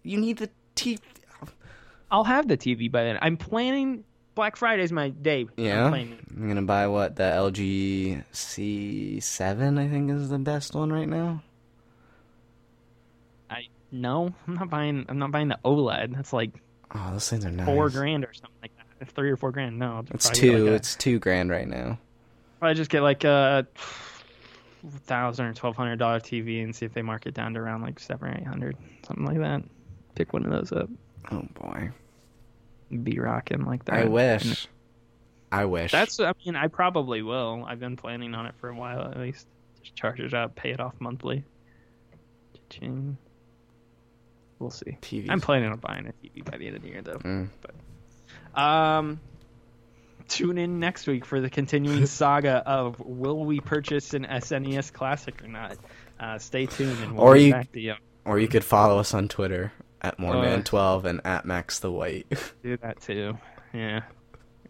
You need the T V. I'll have the T V by then. I'm planning... Black Friday's my day. Yeah, I'm, I'm gonna buy what the L G C seven I think is the best one right now. I no, I'm not buying. I'm not buying the OLED. That's like oh, those things are nice. Four grand or something like that. Three or four grand. No, it's two. Like a, it's two grand right now. Probably just get like a thousand or twelve hundred dollar T V and see if they mark it down to around like seven or eight hundred, something like that. Pick one of those up. Oh boy. Be rocking like that. I wish. I wish. That's. I mean, I probably will. I've been planning on it for a while at least. Just charge it up, pay it off monthly. Cha-ching. We'll see. T Vs. I'm planning on buying a T V by the end of the year, though. Mm. But, um, tune in next week for the continuing saga of will we purchase an S N E S Classic or not? Uh, stay tuned, and we'll or get you, back to you. Or you could follow us on Twitter at moreman twelve uh, and at Max the White. Do that too, yeah.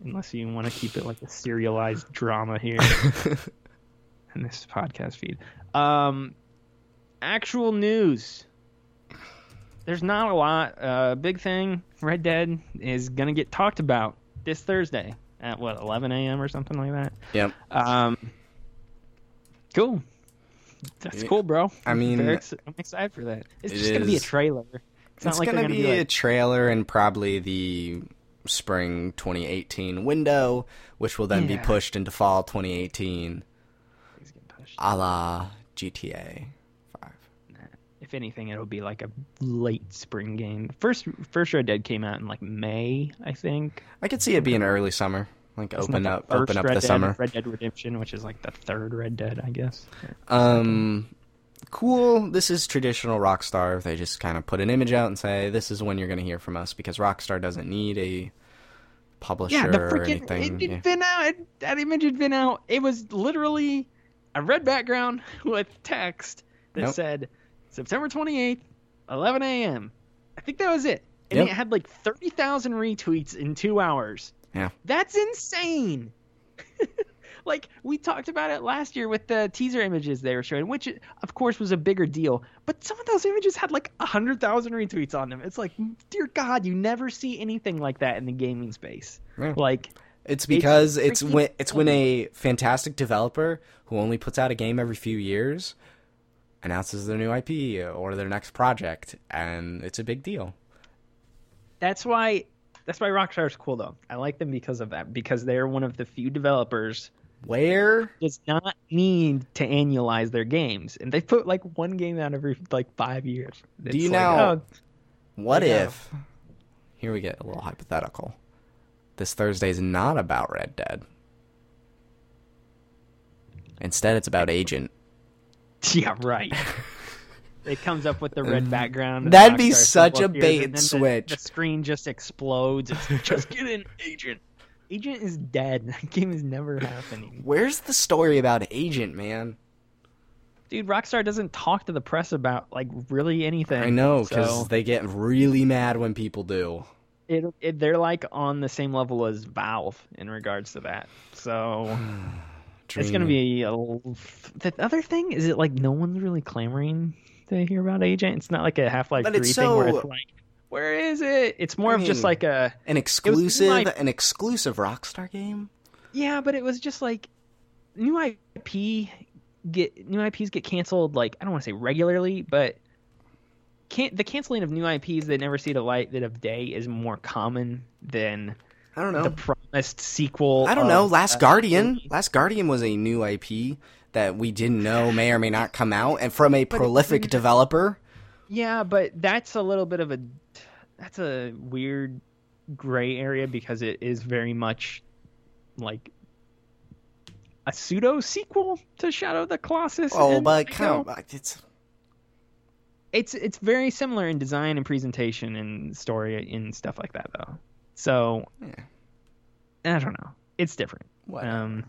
Unless you want to keep it like a serialized drama here in this podcast feed. Um, actual news. There's not a lot. Uh, big thing, Red Dead is going to get talked about this Thursday at, what, eleven a.m. or something like that? Yep. Um, cool. That's cool, bro. I mean, I'm, ex- I'm excited for that. It's it just going to be a trailer. It's, it's like going to be, be like... a trailer and probably the spring twenty eighteen window, which will then yeah. be pushed into fall twenty eighteen. It's getting pushed. A la G T A Five. Nah, if anything, it'll be like a late spring game. First, first Red Dead came out in like May, I think. I could see it being early summer. Like Isn't open up, open up Red the Dead, summer. Red Dead Redemption, which is like the third Red Dead, I guess. Um, cool. This is traditional Rockstar. They just kind of put an image out and say, "This is when you're going to hear from us," because Rockstar doesn't need a publisher yeah, the freaking, or anything. It, it yeah. been out. It, that image had been out. It was literally a red background with text that nope. said September twenty-eighth, eleven a.m. I think that was it, and yep. it had like thirty thousand retweets in two hours. Yeah. That's insane. Like, we talked about it last year with the teaser images they were showing, which, of course, was a bigger deal. But some of those images had, like, one hundred thousand retweets on them. It's like, dear God, you never see anything like that in the gaming space. Yeah. Like, It's because it's, it's when it's when a fantastic developer who only puts out a game every few years announces their new I P or their next project, and it's a big deal. That's why... That's why Rockstar is cool, though. I like them because of that, because they're one of the few developers where who does not need to annualize their games, and they put like one game out every like five years. It's do you like, know? Oh, what you if? Know. Here we get a little hypothetical. This Thursday is not about Red Dead. Instead, it's about Agent. Yeah, right. It comes up with the red background. That'd be such a bait and switch. The, the screen just explodes. It's just get in, Agent. Agent is dead. That game is never happening. Where's the story about Agent, man? Dude, Rockstar doesn't talk to the press about like really anything. I know, because so. they get really mad when people do. It, it they're like on the same level as Valve in regards to that. So. It's going to be a. The other thing is, it like no one's really clamoring to hear about Agent. It's not like a Half-Life three thing so, where it's like, where is it? It's more I of mean, just like a an exclusive, like, an exclusive Rockstar game. Yeah, but it was just like new I P get new I Ps get canceled. Like, I don't want to say regularly, but can't the canceling of new I Ps that never see the light of day is more common than. I don't know. The promised sequel. I don't of, know. Last uh, Guardian. Movie. Last Guardian was a new I P that we didn't know may or may not come out, and from a but prolific developer. Yeah, but that's a little bit of a that's a weird gray area because it is very much like a pseudo sequel to Shadow of the Colossus. Oh, but kind of, it's it's it's very similar in design and presentation and story and stuff like that, though. So, yeah. I don't know. It's different. What? Um,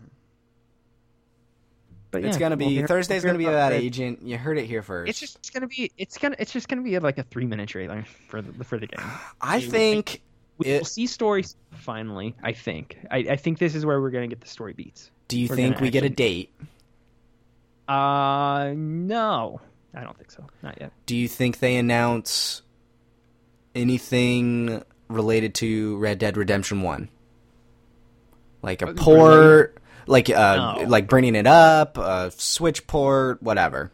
but yeah, it's gonna be we'll Thursday's gonna be about that Agent. You heard it here first. It's just it's gonna be it's gonna it's just gonna be like a three minute trailer for the for the game. I so think we'll, it, we'll see story finally. I think I, I think this is where we're gonna get the story beats. Do you we're think we actually... get a date? Uh, no, I don't think so. Not yet. Do you think they announce anything related to Red Dead Redemption one, like a port, like uh, no. like bringing it up, a Switch port, whatever.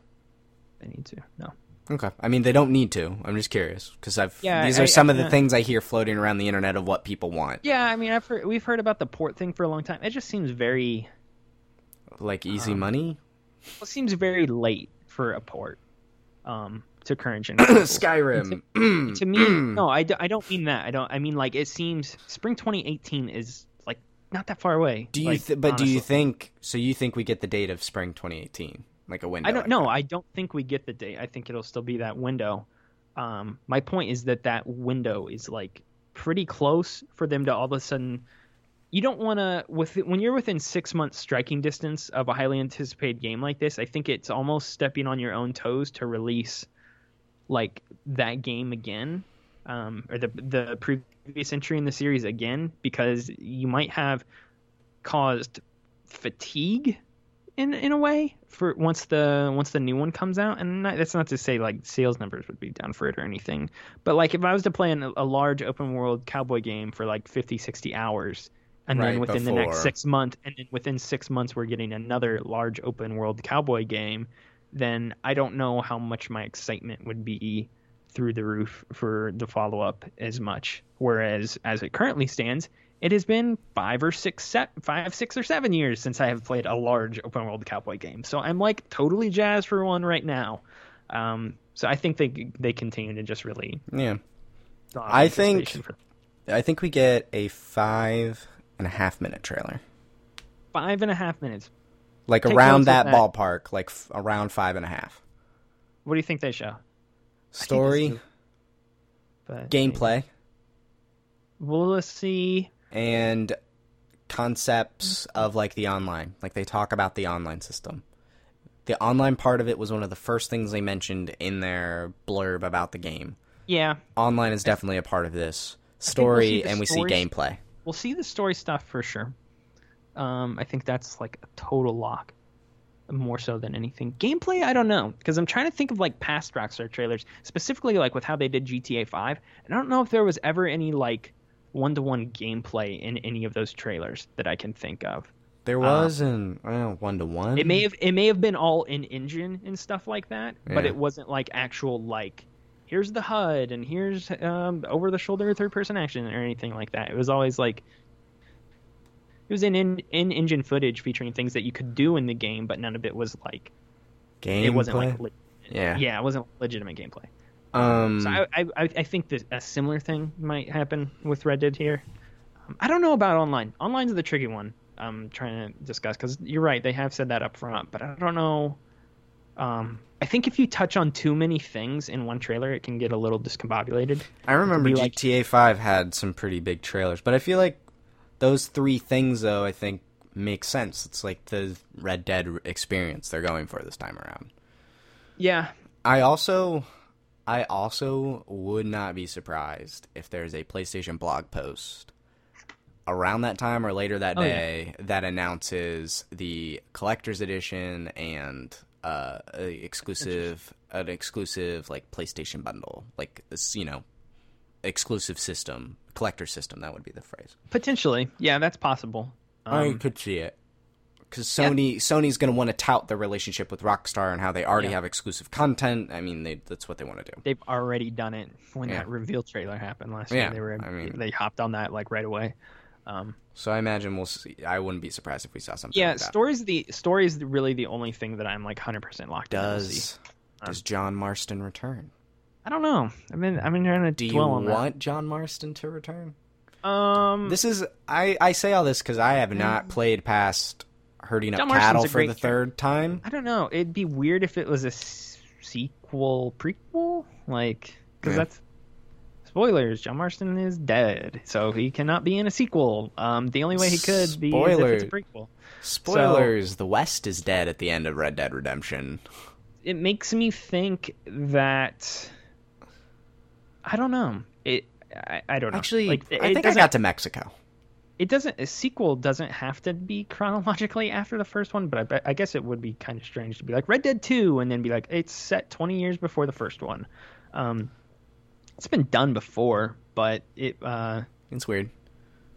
They need to, no. Okay, I mean they don't need to. I'm just curious because I've yeah, these I, are some I, of the I, things I hear floating around the internet of what people want. Yeah, I mean I've heard, we've heard about the port thing for a long time. It just seems very like easy um, money. It seems very late for a port. Um. To current gen Skyrim to, to me no I, do, I don't mean that I don't I mean like it seems spring twenty eighteen is like not that far away do you like, th- but honestly. Do you think so you think we get the date of spring twenty eighteen like a window I don't like no that? I don't think we get the date. I think it'll still be that window. Um my point is that that window is like pretty close for them to all of a sudden. You don't want to with when you're within six months striking distance of a highly anticipated game like this. I think it's almost stepping on your own toes to release like that game again um, or the the previous entry in the series again, because you might have caused fatigue in in a way for once the once the new one comes out. And not, that's not to say like sales numbers would be down for it or anything, but like if I was to play an, a large open world cowboy game for like fifty, sixty hours, and right then within before. the next six months, and then within six months we're getting another large open world cowboy game, then I don't know how much my excitement would be through the roof for the follow-up as much. Whereas as it currently stands, it has been five or six, se- five, six or seven years since I have played a large open world cowboy game. So I'm like totally jazzed for one right now. Um, so I think they they continue to just really yeah. I think for- I think we get a five. And a half minute trailer. Five and a half minutes. Like Take around that, that ballpark, like f- around five and a half. What do you think they show? Story, but gameplay. We'll see. And concepts of like the online. Like they talk about the online system. The online part of it was one of the first things they mentioned in their blurb about the game. Yeah. Online is definitely a part of this. Story, and we see gameplay. We'll see the story stuff for sure. Um, I think that's like a total lock, more so than anything. Gameplay, I don't know, because I'm trying to think of like past Rockstar trailers, specifically like with how they did G T A Five, and I don't know if there was ever any like one-to-one gameplay in any of those trailers that I can think of. There wasn't um, I don't know, one-to-one. It may have it may have been all in engine and stuff like that, yeah. But it wasn't like actual like. Here's the H U D, and here's um, over-the-shoulder third-person action, or anything like that. It was always like it was in, in in engine footage featuring things that you could do in the game, but none of it was like game. It wasn't play? like le- yeah, yeah, it wasn't legitimate gameplay. Um, so I I, I think that a similar thing might happen with Red Dead here. Um, I don't know about online. Online's the tricky one I'm trying to discuss, because you're right, they have said that up front, but I don't know. Um, I think if you touch on too many things in one trailer, it can get a little discombobulated. I remember G T A Five had some pretty big trailers, but I feel like those three things, though, I think make sense. It's like the Red Dead experience they're going for this time around. Yeah. I also, I also would not be surprised if there's a PlayStation blog post around that time or later that oh, day yeah. that announces the collector's edition and... Uh, a exclusive, an exclusive like PlayStation bundle, like this, you know, exclusive system, collector system. That would be the phrase. Potentially, yeah, that's possible. Um, I could see it because Sony, yeah. Sony's going to want to tout their relationship with Rockstar and how they already yeah. have exclusive content. I mean, they, that's what they want to do. They've already done it when yeah. that reveal trailer happened last yeah. year. They were, I mean, they hopped on that like right away. Um, so I imagine we'll see. I wouldn't be surprised if we saw something. Yeah, like that. story's the story's really the only thing that I'm like one hundred percent locked in. Does um, does John Marston return? I don't know. I've been I've been trying to do dwell on that. Do you want John Marston to return? Um, this is I, I say all this because I have not played past herding up John cattle for the third time. I don't know. It'd be weird if it was a sequel prequel, like because yeah. that's. Spoilers, John Marston is dead, so he cannot be in a sequel. Um, the only way he could be Spoilers. is if it's a prequel. Spoilers, so, the West is dead at the end of Red Dead Redemption. It makes me think that... I don't know. It. I, I don't know. Actually, like, it, I think I got to Mexico. It doesn't... A sequel doesn't have to be chronologically after the first one, but I, I guess it would be kind of strange to be like, Red Dead Two, and then be like, it's set twenty years before the first one. Um... It's been done before, but it uh, it's weird.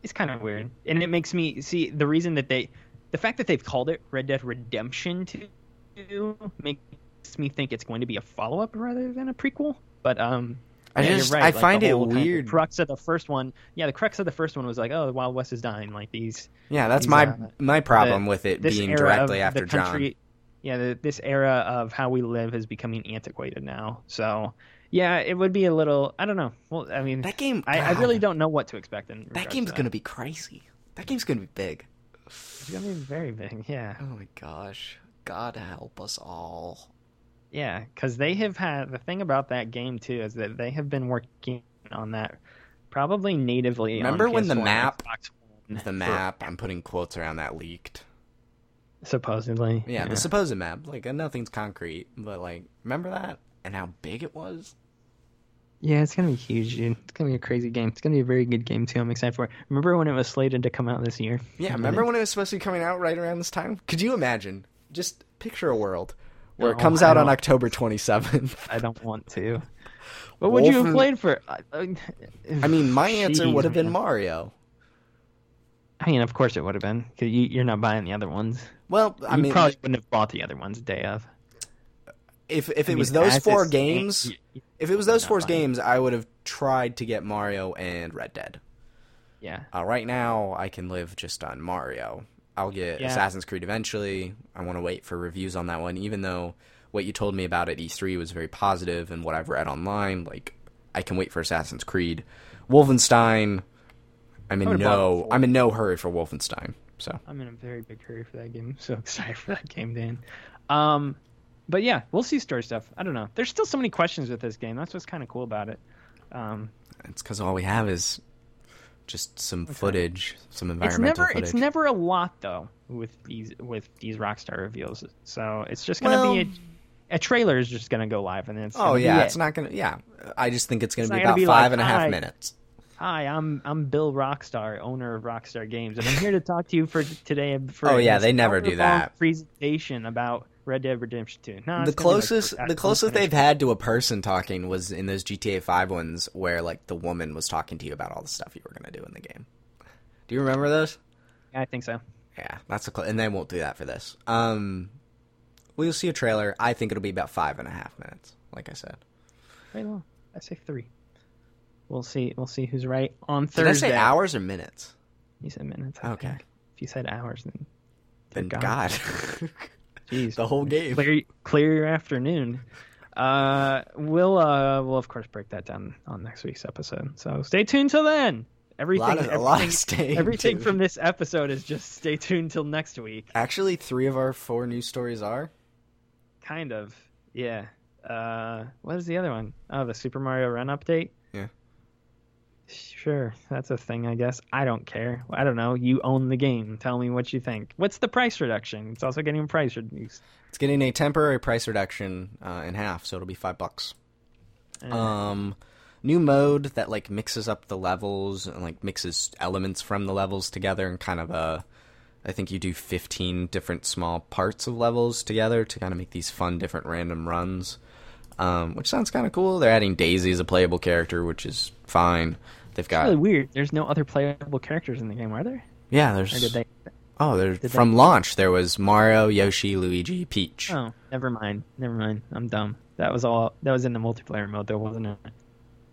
It's kind of weird, and it makes me see the reason that they, the fact that they've called it Red Dead Redemption two, makes me think it's going to be a follow up rather than a prequel. But um, I yeah, just right. I like, find it weird. Kind of, the crux of the first one, yeah, the crux of the first one was like, oh, the Wild West is dying, like these. Yeah, that's these, my uh, my problem the, with it being directly after country, John. Yeah, the, this era of how we live is becoming antiquated now, so. Yeah, it would be a little... I don't know. Well, I mean... That game... I, I really don't know what to expect in regards to that. That game's going to be crazy. That game's going to be big. It's going to be very big, yeah. Oh my gosh. God help us all. Yeah, because they have had... The thing about that game, too, is that they have been working on that probably natively Remember on when the map... The map, I'm putting quotes around that, leaked. Supposedly. Yeah, yeah, the supposed map. Like, nothing's concrete, but, like, remember that? And how big it was? Yeah, it's going to be huge, dude. It's going to be a crazy game. It's going to be a very good game, too. I'm excited for it. Remember when it was slated to come out this year? Yeah, remember when it was supposed to be coming out right around this time? Could you imagine? Just picture a world where no, it comes out on October twenty-seventh. I don't want to. What would Wolfen... you have played for? I mean, my answer Jeez, would have been man. Mario. I mean, of course it would have been. Cause you, you're not buying the other ones. Well, I you mean... You probably wouldn't have bought the other ones day of. If if it I mean, was those four games, you, you, if it was those four games, I would have tried to get Mario and Red Dead. Yeah. Uh, right now, I can live just on Mario. I'll get yeah. Assassin's Creed eventually. I want to wait for reviews on that one, even though what you told me about at E three was very positive and what I've read online. Like, I can wait for Assassin's Creed. Wolfenstein, I'm in no I'm in no hurry for Wolfenstein. So I'm in a very big hurry for that game. I'm so excited for that game, Dan. Um... But yeah, we'll see story stuff. I don't know. There's still so many questions with this game. That's what's kind of cool about it. Um, it's because all we have is just some okay. footage, some environmental it's never, footage. It's never a lot, though, with these with these Rockstar reveals. So it's just going to well, be a, a trailer is just going to go live, and then it's oh yeah, it. it's not going to yeah. I just think it's going to be about be five like, and a half minutes. Hi, I'm I'm Bill Rockstar, owner of Rockstar Games, and I'm here to talk to you for today. For oh yeah, they never do that presentation about. Red Dead Redemption two. No, the closest like, the closest they've had to a person talking was in those G T A five ones where like the woman was talking to you about all the stuff you were going to do in the game. Do you remember those? Yeah, I think so. Yeah, that's a cl- and they won't do that for this. Um, we'll see a trailer. I think it'll be about five and a half minutes, like I said. Very long. I say three. We'll see. We'll see who's right on Thursday. Did I say hours or minutes? You said minutes. I okay. Think. If you said hours, then then gone. God. Jeez. The whole game. Clear, clear your afternoon. Uh, we'll uh, we'll of course break that down on next week's episode. So stay tuned till then. Everything, a lot of, everything, a lot of staying everything from this episode is just stay tuned till next week. Actually, three of our four news stories are kind of yeah. Uh, what is the other one? Oh, the Super Mario Run update. Yeah. Sure, that's a thing, I guess. I don't care. I don't know. You own the game. Tell me what you think. What's the price reduction? It's also getting a price reduction. It's getting a temporary price reduction uh, in half, so it'll be five bucks. Uh, um, new mode that like mixes up the levels and like mixes elements from the levels together and kind of a. I think you do fifteen different small parts of levels together to kind of make these fun, different random runs. Um, which sounds kind of cool. They're adding Daisy as a playable character, which is fine. They've got it's really weird. There's no other playable characters in the game, are there? Yeah, there's. Or did they... Oh, there's did from they... launch there was Mario, Yoshi, Luigi, Peach. Oh, never mind, never mind. I'm dumb. That was all. That was in the multiplayer mode, though, wasn't it?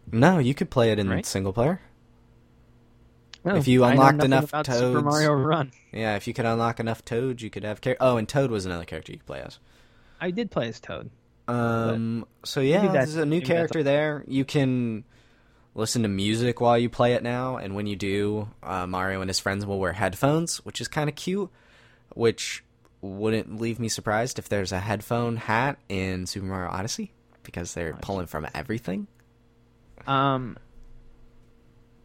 No, you could play it in right? single player. No, if you unlocked enough Toads. Super Mario Run. Yeah, if you could unlock enough Toads, you could have. Char- oh, and Toad was another character you could play as. I did play as Toad. Um. So yeah, there's a new character there. You can listen to music while you play it now, and when you do, uh, Mario and his friends will wear headphones, which is kind of cute. Which wouldn't leave me surprised if there's a headphone hat in Super Mario Odyssey because they're pulling from everything. Um.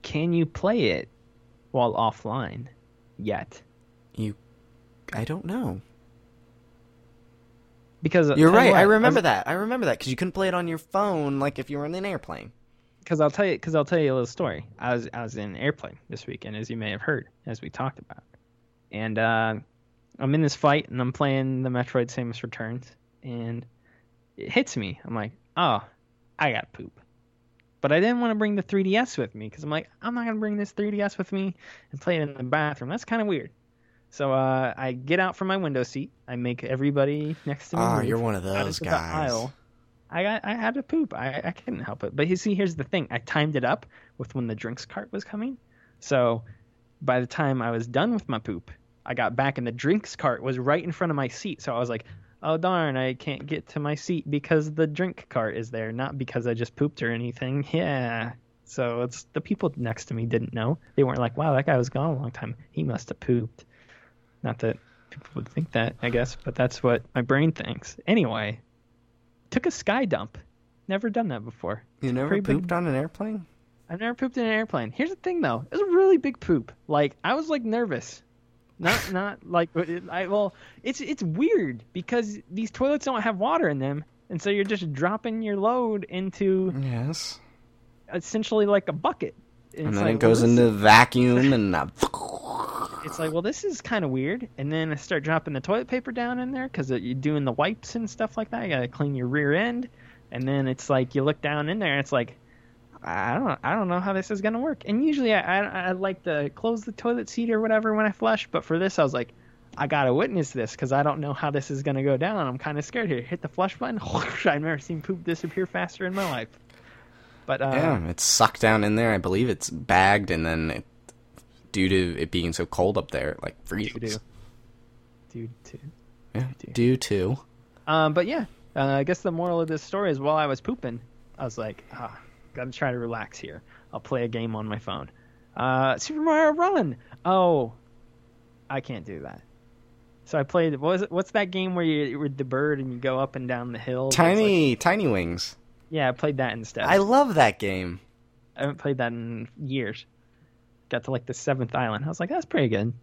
Can you play it while offline? Yet. You. I don't know. Because you're right. What, I remember I was, that. I remember that because you couldn't play it on your phone, like if you were in an airplane. Because I'll tell you. Because I'll tell you a little story. I was I was in an airplane this weekend, as you may have heard, as we talked about. And uh, I'm in this flight, and I'm playing the Metroid Samus Returns, and it hits me. I'm like, oh, I got poop. But I didn't want to bring the three D S with me because I'm like, I'm not gonna bring this three D S with me and play it in the bathroom. That's kind of weird. So uh, I get out from my window seat. I make everybody next to me. Oh, move. You're one of those guys. Aisle. I got, I had to poop. I, I couldn't help it. But you see, here's the thing. I timed it up with when the drinks cart was coming. So by the time I was done with my poop, I got back and the drinks cart was right in front of my seat. So I was like, oh, darn, I can't get to my seat because the drink cart is there, not because I just pooped or anything. Yeah. So it's the people next to me didn't know. They weren't like, wow, that guy was gone a long time. He must have pooped. Not that people would think that, I guess, but that's what my brain thinks. Anyway, took a sky dump. Never done that before. You never pooped big... on an airplane? I've never pooped in an airplane. Here's the thing, though. It was a really big poop. Like, I was, like, nervous. Not, not like, I well, it's, it's weird because these toilets don't have water in them, and so you're just dropping your load into... Yes. essentially like a bucket. And, and then like, it goes well, into the vacuum and... Uh, it's like, well, this is kind of weird. And then I start dropping the toilet paper down in there because you're doing the wipes and stuff like that. You got to clean your rear end. And then it's like you look down in there and it's like, I don't I don't know how this is going to work. And usually I, I, I like to close the toilet seat or whatever when I flush. But for this, I was like, I got to witness this because I don't know how this is going to go down. I'm kind of scared here. Hit the flush button. I've never seen poop disappear faster in my life. But uh, yeah, it's sucked down in there. I believe it's bagged, and then it, due to it being so cold up there, it, like, freezes. Due to. Due to. Yeah, due to. Um, but yeah, uh, I guess the moral of this story is while I was pooping, I was like, ah, gotta try to relax here. I'll play a game on my phone. Uh, Super Mario Run! Oh, I can't do that. So I played, what was it, what's that game where you with the bird and you go up and down the hill? Tiny, like, Tiny Wings. Yeah, I played that instead. I love that game. I haven't played that in years. Got to like the seventh island. I was like, that's pretty good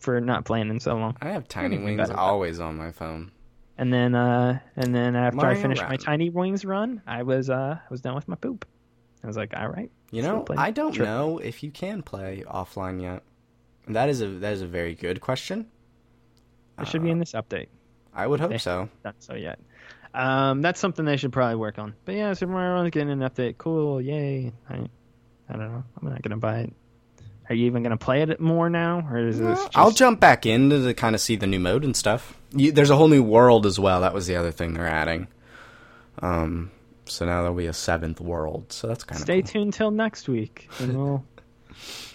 for not playing in so long. I have Tiny Wings always on my phone. And then, uh, and then after Mario I finished Run. my Tiny Wings run, I was uh, I was done with my poop. I was like, all right. You know, I don't Trip. know if you can play offline yet. That is a that is a very good question. It uh, should be in this update. I would hope they so. Not so yet. Um, that's something they should probably work on. But yeah, Super Mario Run's getting an update. Cool, yay. I, I don't know. I'm not going to buy it. Are you even going to play it more now? Or is no, this just... I'll jump back in to kind of see the new mode and stuff. You, there's a whole new world as well. That was the other thing they're adding. Um, so now there'll be a seventh world. So that's kind of Stay cool. tuned till next week. And we'll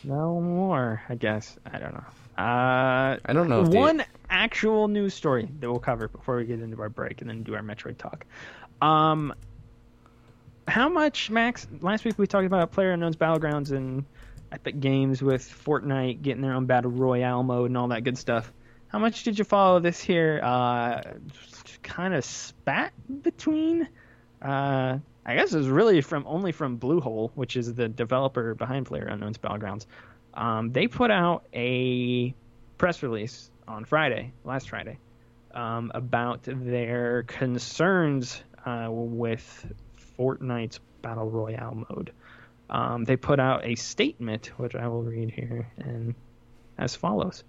know more, I guess. I don't know. Uh, I don't know. If one they... actual news story that we'll cover before we get into our break and then do our Metroid talk. Um, how much, Max? Last week we talked about PlayerUnknown's Battlegrounds and Epic Games with Fortnite getting their own Battle Royale mode and all that good stuff. How much did you follow this here? Uh, kind of spat between. Uh, I guess it was really from only from Bluehole, which is the developer behind PlayerUnknown's Battlegrounds. Um, they put out a press release on Friday, last Friday, um, about their concerns uh, with Fortnite's Battle Royale mode. Um, they put out a statement, which I will read here, and as follows.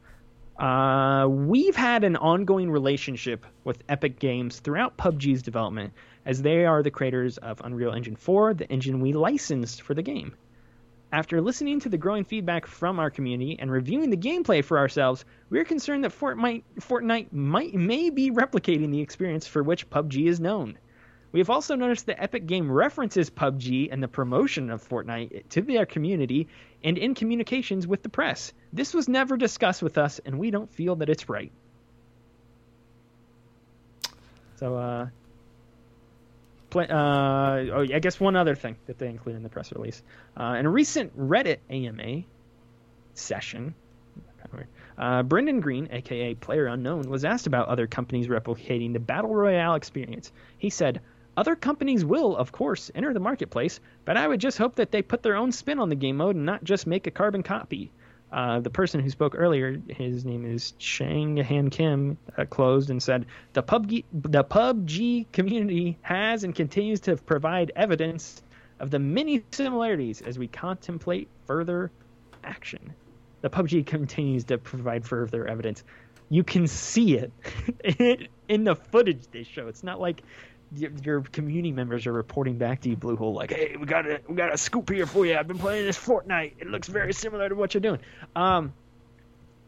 Uh, we've had an ongoing relationship with Epic Games throughout P U B G's development, as they are the creators of Unreal Engine four, the engine we licensed for the game. After listening to the growing feedback from our community and reviewing the gameplay for ourselves, we are concerned that Fortnite, Fortnite might, may be replicating the experience for which P U B G is known. We have also noticed that Epic Games references P U B G and the promotion of Fortnite to their community and in communications with the press. This was never discussed with us, and we don't feel that it's right. So, uh... Play, uh, oh, I guess one other thing that they include in the press release. Uh, in a recent Reddit A M A session, uh, Brendan Greene, a k a. PlayerUnknown, was asked about other companies replicating the Battle Royale experience. He said, "Other companies will, of course, enter the marketplace, but I would just hope that they put their own spin on the game mode and not just make a carbon copy." Uh, the person who spoke earlier, his name is Chang Han Kim, uh, closed and said, the P U B G, the P U B G community has and continues to provide evidence of the many similarities as we contemplate further action. The P U B G continues to provide further evidence. You can see it in the footage they show. It's not like your community members are reporting back to you, Bluehole, like, hey, we got a we got a scoop here for you. I've been playing this Fortnite. It looks very similar to what you're doing. Um,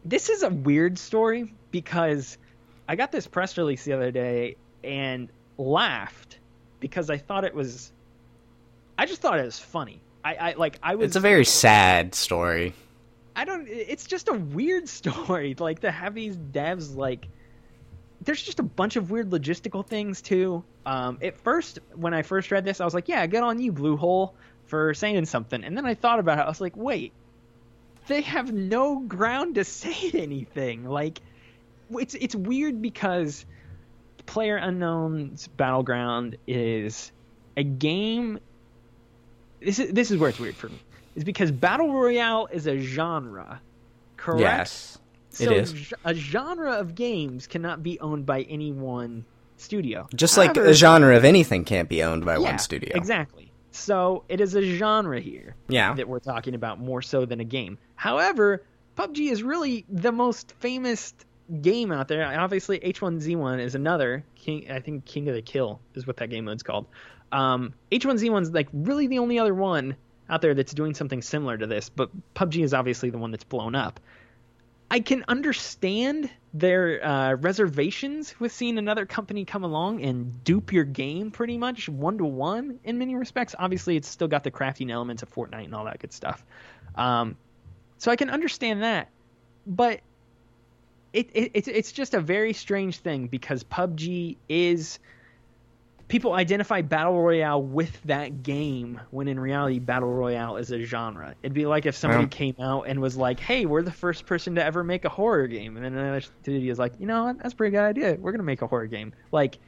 this is a weird story because I got this press release the other day and laughed because I thought it was, I just thought it was funny. I, I like I was. It's a very sad story. I don't. It's just a weird story. Like to have these devs like. There's just a bunch of weird logistical things, too. Um, at first, when I first read this, I was like, yeah, good on you, Bluehole, for saying something. And then I thought about it. I was like, wait, they have no ground to say anything. Like, it's it's weird because PlayerUnknown's Battleground is a game. This is, this is where it's weird for me. It's because Battle Royale is a genre, correct? Yes. So it is. A genre of games cannot be owned by any one studio. Just However, like a genre of anything can't be owned by yeah, one studio. Exactly. So it is a genre here yeah. that we're talking about more so than a game. However, P U B G is really the most famous game out there. Obviously, H one Z one is another. King, I think King of the Kill is what that game mode's called. Um, H one Z one is like really the only other one out there that's doing something similar to this, but P U B G is obviously the one that's blown up. I can understand their uh, reservations with seeing another company come along and dupe your game pretty much one-to-one in many respects. Obviously, it's still got the crafting elements of Fortnite and all that good stuff. Um, so I can understand that, but it, it, it's, it's just a very strange thing because P U B G is... People identify Battle Royale with that game when in reality Battle Royale is a genre. It'd be like if somebody yeah. came out and was like, hey, we're the first person to ever make a horror game. And then another studio is like, you know what, that's a pretty good idea. We're going to make a horror game. Like,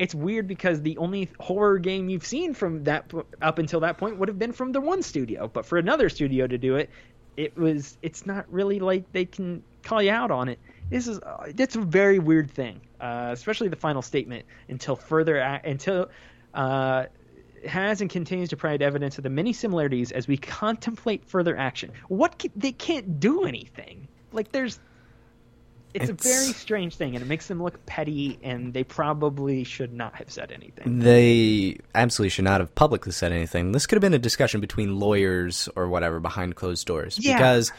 it's weird because the only horror game you've seen from that up until that point would have been from the one studio. But for another studio to do it, it was it's not really like they can call you out on it. This is it's a very weird thing, uh, especially the final statement. Until further, until uh, has and continues to provide evidence of the many similarities as we contemplate further action. What can, they can't do anything. Like there's, it's, it's a very strange thing, and it makes them look petty. And they probably should not have said anything. They absolutely should not have publicly said anything. This could have been a discussion between lawyers or whatever behind closed doors. Yeah. Because.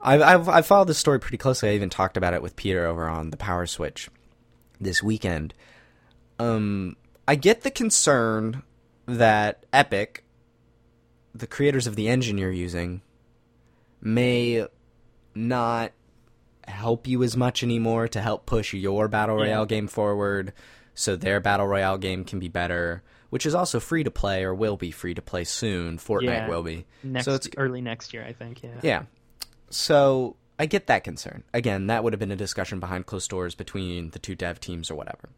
I've, I've, I've followed this story pretty closely. I even talked about it with Peter over on the Power Switch this weekend. Um, I get the concern that Epic, the creators of the engine you're using, may not help you as much anymore to help push your Battle Royale yeah. game forward so their Battle Royale game can be better, which is also free to play or will be free to play soon. Fortnite yeah. will be. Next, so it's early next year, I think. Yeah. Yeah. So I get that concern. Again, that would have been a discussion behind closed doors between the two dev teams or whatever.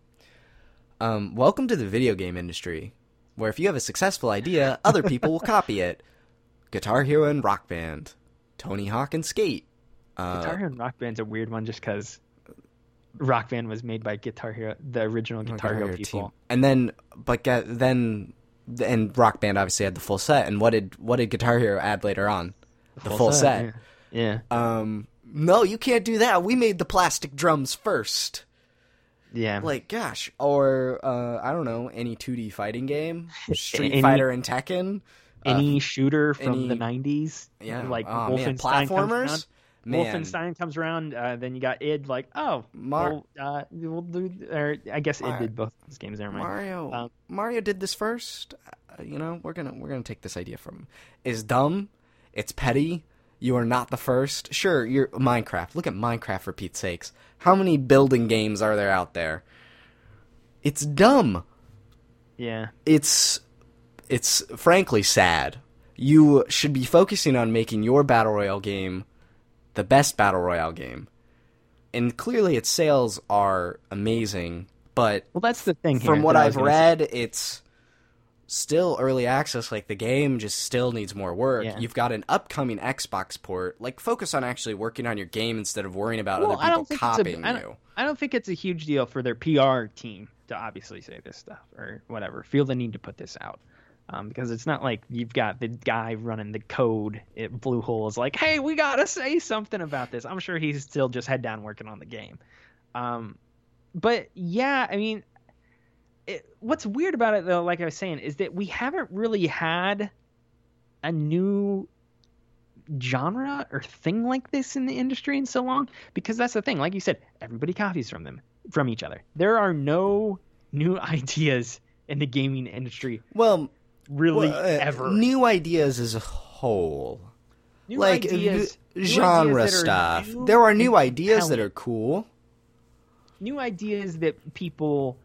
Um, welcome to the video game industry, where if you have a successful idea, other people will copy it. Guitar Hero and Rock Band. Tony Hawk and Skate. Uh, Guitar Hero and Rock Band's a weird one just because Rock Band was made by Guitar Hero, the original Guitar, Guitar Hero people. Team. And then, but uh, then, and Rock Band obviously had the full set. And what did what did Guitar Hero add later on? The, the full, full set. set. Yeah. Yeah. Um, no, you can't do that. We made the plastic drums first. Yeah. Like, gosh. Or, uh, I don't know, any two D fighting game. Street any, Fighter and Tekken. Any uh, shooter from any, the nineties. Yeah. Like, oh, Wolfenstein man. Platformers. Comes man. Wolfenstein comes around. Uh, then you got id, like, oh. Mar- we'll, uh, we'll do, or, I guess Mar- id did both of those games. Never mind. Mario, um, Mario did this first. Uh, you know, we're gonna, we're gonna take this idea from him. It's dumb. It's petty. You are not the first. Sure, you're Minecraft. Look at Minecraft, for Pete's sakes. How many building games are there out there? It's dumb. Yeah. It's it's frankly sad. You should be focusing on making your Battle Royale game the best Battle Royale game. And clearly its sales are amazing, but well, that's the thing. From here, what I've read, say. it's... still early access, like the game just still needs more work. Yeah. You've got an upcoming Xbox port. Like, focus on actually working on your game instead of worrying about well, other people copying a, I don't, you. I don't think it's a huge deal for their P R team to obviously say this stuff or whatever, feel the need to put this out. Um, because it's not like you've got the guy running the code at Bluehole is like, hey, we got to say something about this. I'm sure he's still just head down working on the game. Um, but, yeah, I mean... It, what's weird about it, though, like I was saying, is that we haven't really had a new genre or thing like this in the industry in so long. Because that's the thing. Like you said, everybody copies from them, from each other. There are no new ideas in the gaming industry. Well, really, well, uh, ever. New ideas as a whole. New like, ideas. V- new genre ideas stuff. New, there are new ideas talent. That are cool. New ideas that people...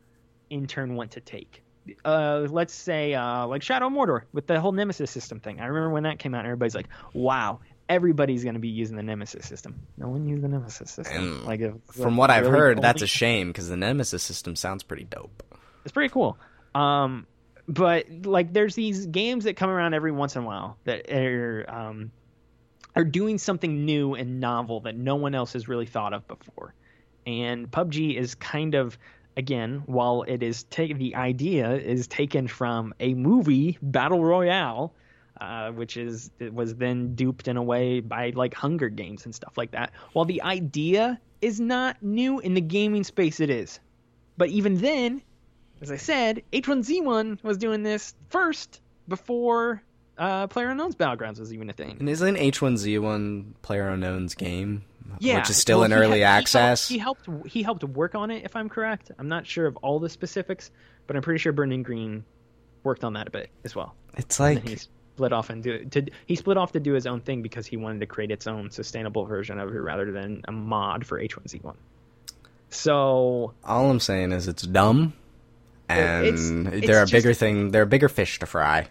in turn want to take. Uh, let's say uh, like Shadow of Mordor with the whole Nemesis system thing. I remember when that came out and everybody's like, wow, everybody's going to be using the Nemesis system. No one used the Nemesis system. And like a, From like what I've really heard, that's a shame because the Nemesis system sounds pretty dope. It's pretty cool. Um, but like there's these games that come around every once in a while that are, um, are doing something new and novel that no one else has really thought of before. And P U B G is kind of again, while it is ta- the idea is taken from a movie, Battle Royale, uh, which is it was then duped in a way by like Hunger Games and stuff like that. While the idea is not new in the gaming space, it is. But even then, as I said, H one Z one was doing this first before uh, PlayerUnknown's Battlegrounds was even a thing. And isn't H one Z one PlayerUnknown's game? Yeah, which is still well, in early he, access. He helped, he helped he helped work on it, if I'm correct. I'm not sure of all the specifics, but I'm pretty sure Brendan Greene worked on that a bit as well. It's like and he split off and do to he split off to do his own thing because he wanted to create its own sustainable version of it rather than a mod for H one Z one. So all I'm saying is it's dumb, and it's, it's there are just, bigger thing. There are bigger fish to fry.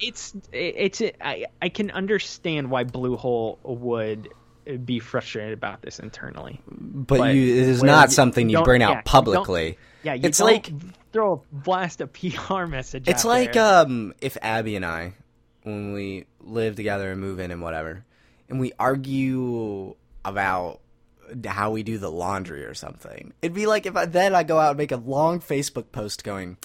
It's it's it, I I can understand why Bluehole would be frustrated about this internally, but, but you, it is not you, something you bring out yeah, publicly. Yeah, you it's don't like throw a blast a P R message. It's out like there. um if Abby and I, when we live together and move in and whatever, and we argue about how we do the laundry or something. It'd be like if I, then I go out and make a long Facebook post going,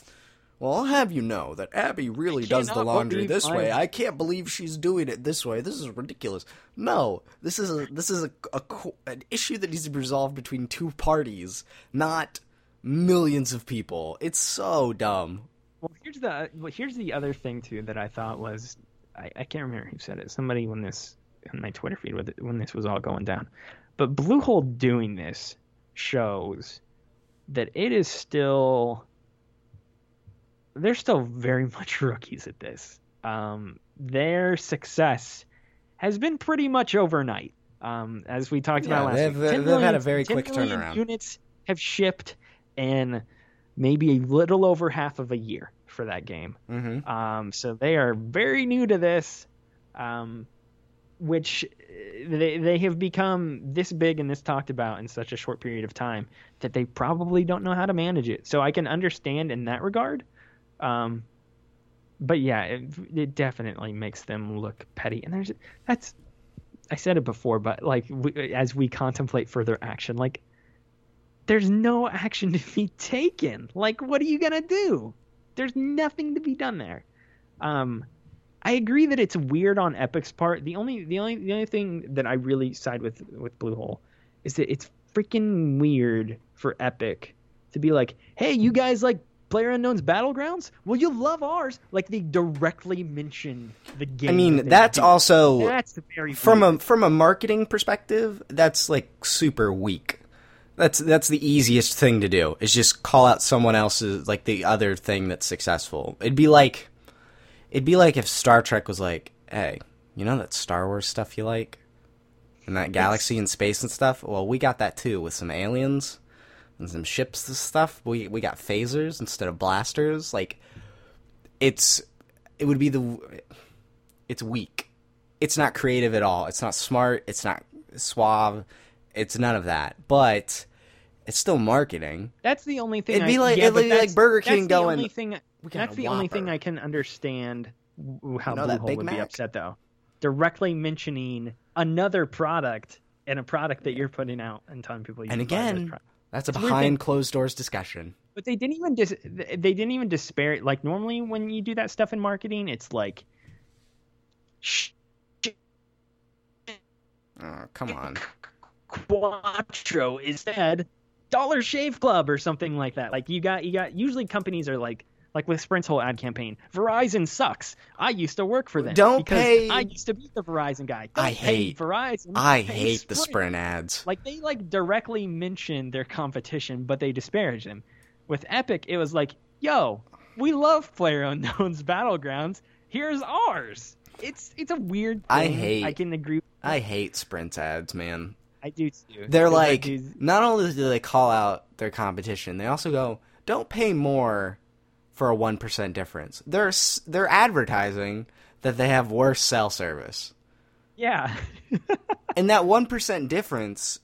well, I'll have you know that Abby really does the laundry this way. I can't believe she's doing it this way. This is ridiculous. No, this is a, this is a, a an issue that needs to be resolved between two parties, not millions of people. It's so dumb. Well, here's the well, here's the other thing too that I thought was I, I can't remember who said it. Somebody when this on my Twitter feed with it, when this was all going down. But Bluehole doing this shows that it is still. They're still very much rookies at this. Um, their success has been pretty much overnight, um, as we talked yeah, about last week. They've, they've had a very quick turnaround. Units have shipped in maybe a little over half of a year for that game. Mm-hmm. Um, so they are very new to this, um, which they they have become this big and this talked about in such a short period of time that they probably don't know how to manage it. So I can understand in that regard. Um, but yeah, it, it definitely makes them look petty. And there's that's, I said it before, but like we, as we contemplate further action, like there's no action to be taken. Like, what are you gonna do? There's nothing to be done there. Um, I agree that it's weird on Epic's part. The only, the only, the only thing that I really side with with Bluehole is that it's freaking weird for Epic to be like, hey, you guys like. PlayerUnknown's Battlegrounds? Well, you'll love ours. Like, they directly mention the game. I mean, that that's do. also... That's very from a, from a marketing perspective, that's, like, super weak. That's that's the easiest thing to do, is just call out someone else's, like, the other thing that's successful. It'd be like... It'd be like if Star Trek was like, hey, you know that Star Wars stuff you like? And that galaxy and space and stuff? Well, we got that, too, with some aliens... and some ships and stuff. We we got phasers instead of blasters. Like, it's... It would be the... It's weak. It's not creative at all. It's not smart. It's not suave. It's none of that. But it's still marketing. That's the only thing... It'd be I, like, yeah, it'd be like Burger King going... Only thing, that's the only thing I can understand how you know Bluehole would Mac? be upset, though. Directly mentioning another product and a product that you're putting out and telling people you and again... That's a behind-closed-doors discussion. But they didn't even dis- they didn't even disparage... Like, normally when you do that stuff in marketing, it's like... Shh. Oh, come on. Quattro is dead. Dollar Shave Club or something like that. Like, you got... you got. Usually companies are like... Like with Sprint's whole ad campaign. Verizon sucks. I used to work for them. Don't pay. I used to be the Verizon guy. Don't I hate Verizon. I hate Sprint. the Sprint ads. Like they like directly mention their competition, but they disparage them. With Epic, it was like, yo, we love PlayerUnknown's Battlegrounds. Here's ours. It's it's a weird thing. I hate. I can agree. With I hate Sprint's ads, man. I do too. They're like, do. not only do they call out their competition, they also go, don't pay more. For a one percent difference. They're, they're advertising that they have worse cell service. Yeah. And that one percent difference,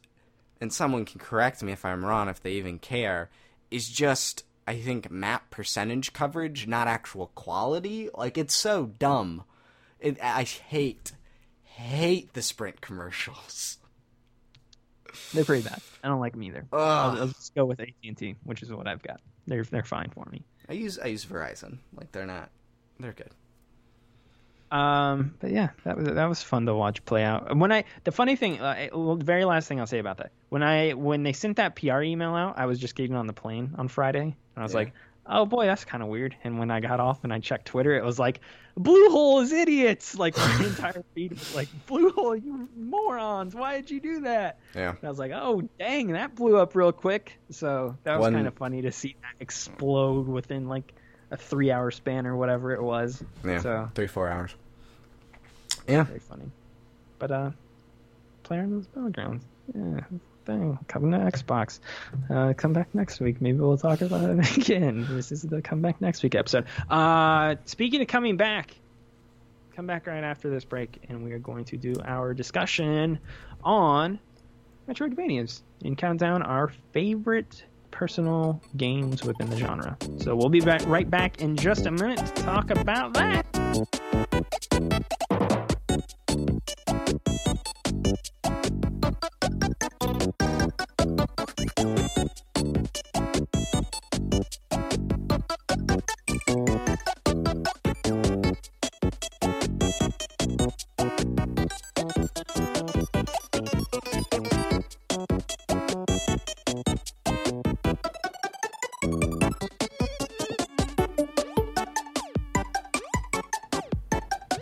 and someone can correct me if I'm wrong, if they even care, is just, I think, map percentage coverage, not actual quality. Like, it's so dumb. It, I hate, hate the Sprint commercials. They're pretty bad. I don't like them either. I'll, I'll just go with A T and T, which is what I've got. They're they're fine for me. I use I use Verizon. Like they're not. They're good. Um, but yeah, that was that was fun to watch play out. When I the funny thing, uh, the very last thing I'll say about that, when I when they sent that P R email out, I was just getting on the plane on Friday, and I was yeah. like, oh boy, that's kind of weird. And when I got off and I checked Twitter, it was like, Bluehole is idiots. Like the entire feed was like, Bluehole, you morons! Why did you do that? Yeah. And I was like, oh dang, that blew up real quick. So that was One... kind of funny to see that explode within like a three-hour span or whatever it was. Yeah. So, three four hours. Yeah. Very funny. But, uh, PlayerUnknown's Battlegrounds. Yeah. Bang. Coming to Xbox. Uh, come back next week. Maybe we'll talk about it again. This is the Come Back Next Week episode. Uh, speaking of coming back, come back right after this break, and we are going to do our discussion on Metroidvanias and count down our favorite personal games within the genre. So we'll be back right back in just a minute to talk about that.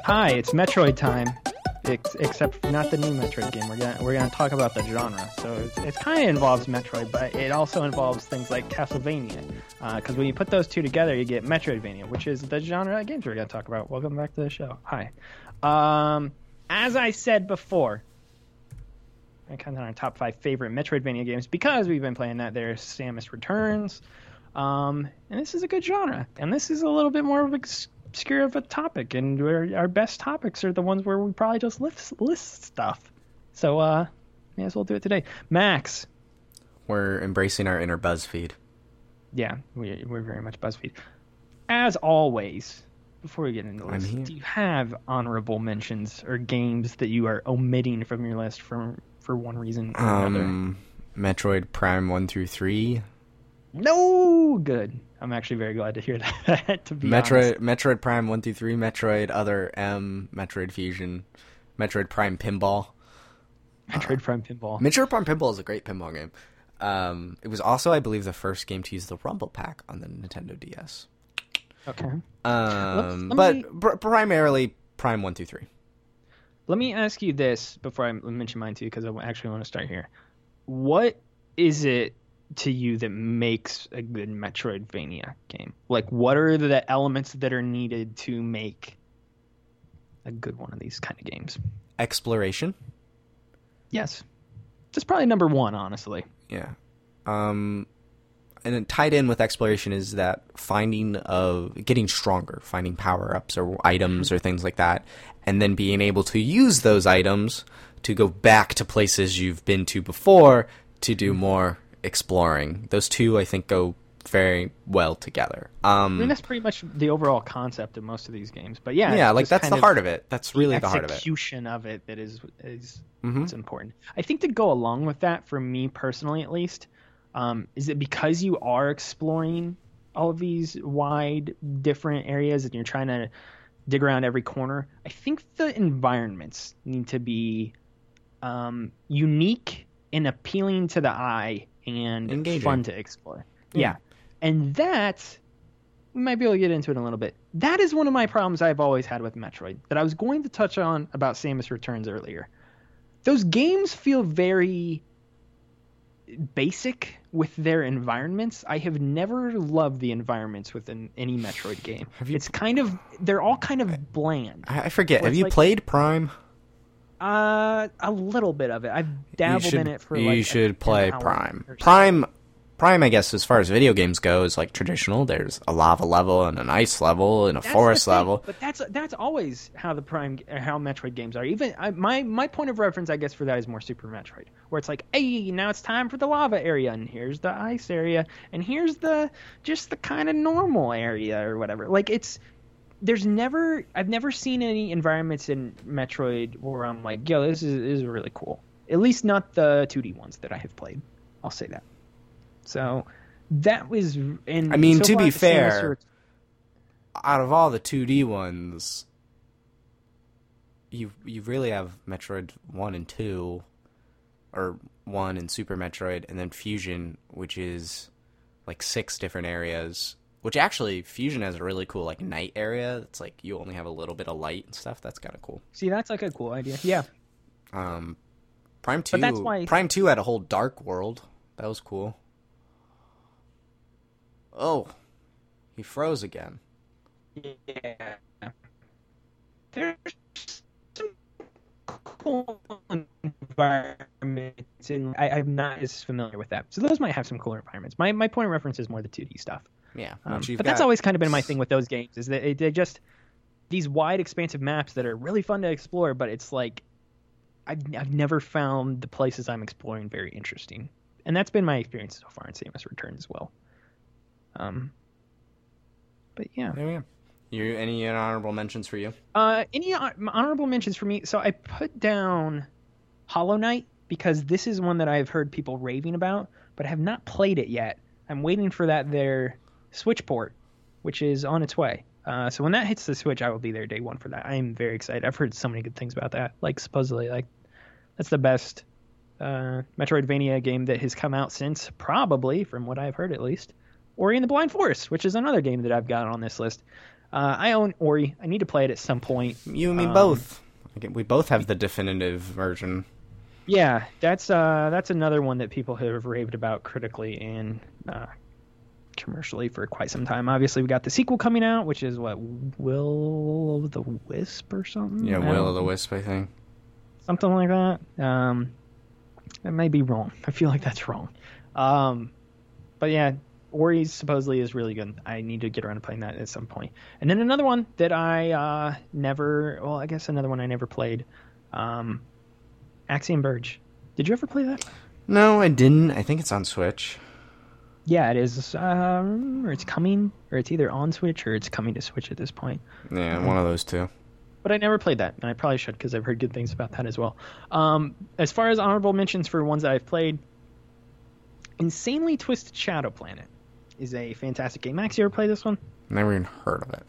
Hi, it's Metroid time, it's, except not the new Metroid game. We're gonna we're gonna talk about the genre. So it's, it kind of involves Metroid, but it also involves things like Castlevania, because uh, when you put those two together, you get Metroidvania, which is the genre of games we're gonna talk about. Welcome back to the show. Hi. Um, as I said before, I counted on our top five favorite Metroidvania games because we've been playing that. There's Samus Returns, um, and this is a good genre, and this is a little bit more of a obscure of a topic, and we're, our best topics are the ones where we probably just list, list stuff. So, uh, may as well do it today. Max. We're embracing our inner BuzzFeed. Yeah, we, we're very much BuzzFeed. As always, before we get into the list, do you have honorable mentions or games that you are omitting from your list for, for one reason or um, another? Metroid Prime one through three. No! Good. I'm actually very glad to hear that, to be Metroid, honest. Metroid Prime one through three, Metroid Other M, Metroid Fusion, Metroid Prime Pinball. Metroid uh, Prime Pinball. Metroid Prime Pinball is a great pinball game. Um, it was also, I believe, the first game to use the Rumble Pack on the Nintendo D S. Okay. Um, Let's, but me... pr- primarily Prime one through three. Let me ask you this before I mention mine to you, because I actually want to start here. What is it to you that makes a good Metroidvania game? Like, what are the elements that are needed to make a good one of these kind of games? Exploration. Yes, that's probably number one, honestly. Yeah. Um, and then tied in with exploration is that finding of getting stronger, finding power-ups or items or things like that, and then being able to use those items to go back to places you've been to before to do more exploring. Those two, I think, go very well together. Um, I mean, that's pretty much the overall concept of most of these games. But yeah, yeah, like that's the heart of it. That's really the heart of it. Execution of it that is is mm-hmm. It's important. I think to go along with that, for me personally at least, um, is that because you are exploring all of these wide different areas and you're trying to dig around every corner, I think the environments need to be um, unique and appealing to the eye. And engaging. Fun to explore. Yeah. yeah. And that, we might be able to get into it in a little bit. That is one of my problems I've always had with Metroid that I was going to touch on about Samus Returns earlier. Those games feel very basic with their environments. I have never loved the environments within any Metroid game. Have you... It's kind of, they're all kind of bland. I, I forget. Have you like... played Prime? Uh, a little bit of it. I've dabbled should, in it for. Like you should a, play Prime. Prime, Prime. I guess as far as video games go, is like traditional. There's a lava level and an ice level and a that's forest level. But that's that's always how the Prime, how Metroid games are. Even I, my my point of reference, I guess, for that is more Super Metroid, where it's like, hey, now it's time for the lava area, and here's the ice area, and here's the just the kind of normal area or whatever. Like it's. There's never, I've never seen any environments in Metroid where I'm like, yo, this is, this is really cool. At least not the two D ones that I have played. I'll say that. So that was... And I mean, so to far, be fair, sort of... out of all the two D ones, you you really have Metroid one and two, or one and Super Metroid, and then Fusion, which is like six different areas. Which actually, Fusion has a really cool like night area. It's like you only have a little bit of light and stuff. That's kind of cool. See, that's like a cool idea. Yeah. Um, Prime two. But that's why... Prime two had a whole dark world. That was cool. Oh, he froze again. Yeah. There's some cool environments, and I, I'm not as familiar with that. So those might have some cooler environments. My my point of reference is more the two D stuff. Yeah, um, but got... that's always kind of been my thing with those games, is that they just these wide, expansive maps that are really fun to explore. But it's like I've I've never found the places I'm exploring very interesting, and that's been my experience so far in Samus Returns as well. Um, but yeah, there we go. You any honorable mentions for you? Uh, any honorable mentions for me? So I put down Hollow Knight because this is one that I've heard people raving about, but I have not played it yet. I'm waiting for that there. Switch port, which is on its way. Uh, so when that hits the Switch, I will be there day one for that. I am very excited. I've heard so many good things about that. Like, supposedly, like, that's the best uh, Metroidvania game that has come out since, probably, from what I've heard at least, Ori and the Blind Forest, which is another game that I've got on this list. Uh, I own Ori. I need to play it at some point. You and me um, both. We both have the definitive version. Yeah, that's uh, that's another one that people have raved about critically and uh commercially for quite some time. Obviously, we got the sequel coming out, which is what, Will of the Wisp or something? Yeah, Will of the Wisp, I think. Something like that. Um, that may be wrong. I feel like that's wrong. Um, but yeah, Ori supposedly is really good. I need to get around to playing that at some point. And then another one that I uh, never, well, I guess another one I never played, um, Axiom Verge. Did you ever play that? No, I didn't. I think it's on Switch. Yeah, it is, um, or it's coming, or it's either on Switch or it's coming to Switch at this point. Yeah, um, one of those two. But I never played that, and I probably should because I've heard good things about that as well. Um, as far as honorable mentions for ones that I've played, Insanely Twisted Shadow Planet is a fantastic game. Max, you ever play this one? Never even heard of it.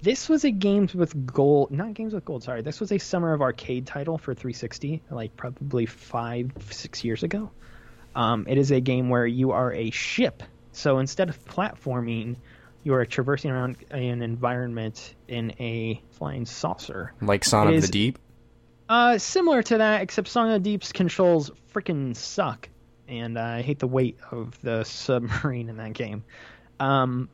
This was a Games with Gold, not Games with Gold, sorry. This was a Summer of Arcade title for three sixty, like probably five, six years ago. Um, it is a game where you are a ship. So instead of platforming, you are traversing around an environment in a flying saucer. Like Song of the Deep? Uh, similar to that, except Song of the Deep's controls freaking suck. And uh, I hate the weight of the submarine in that game. Um,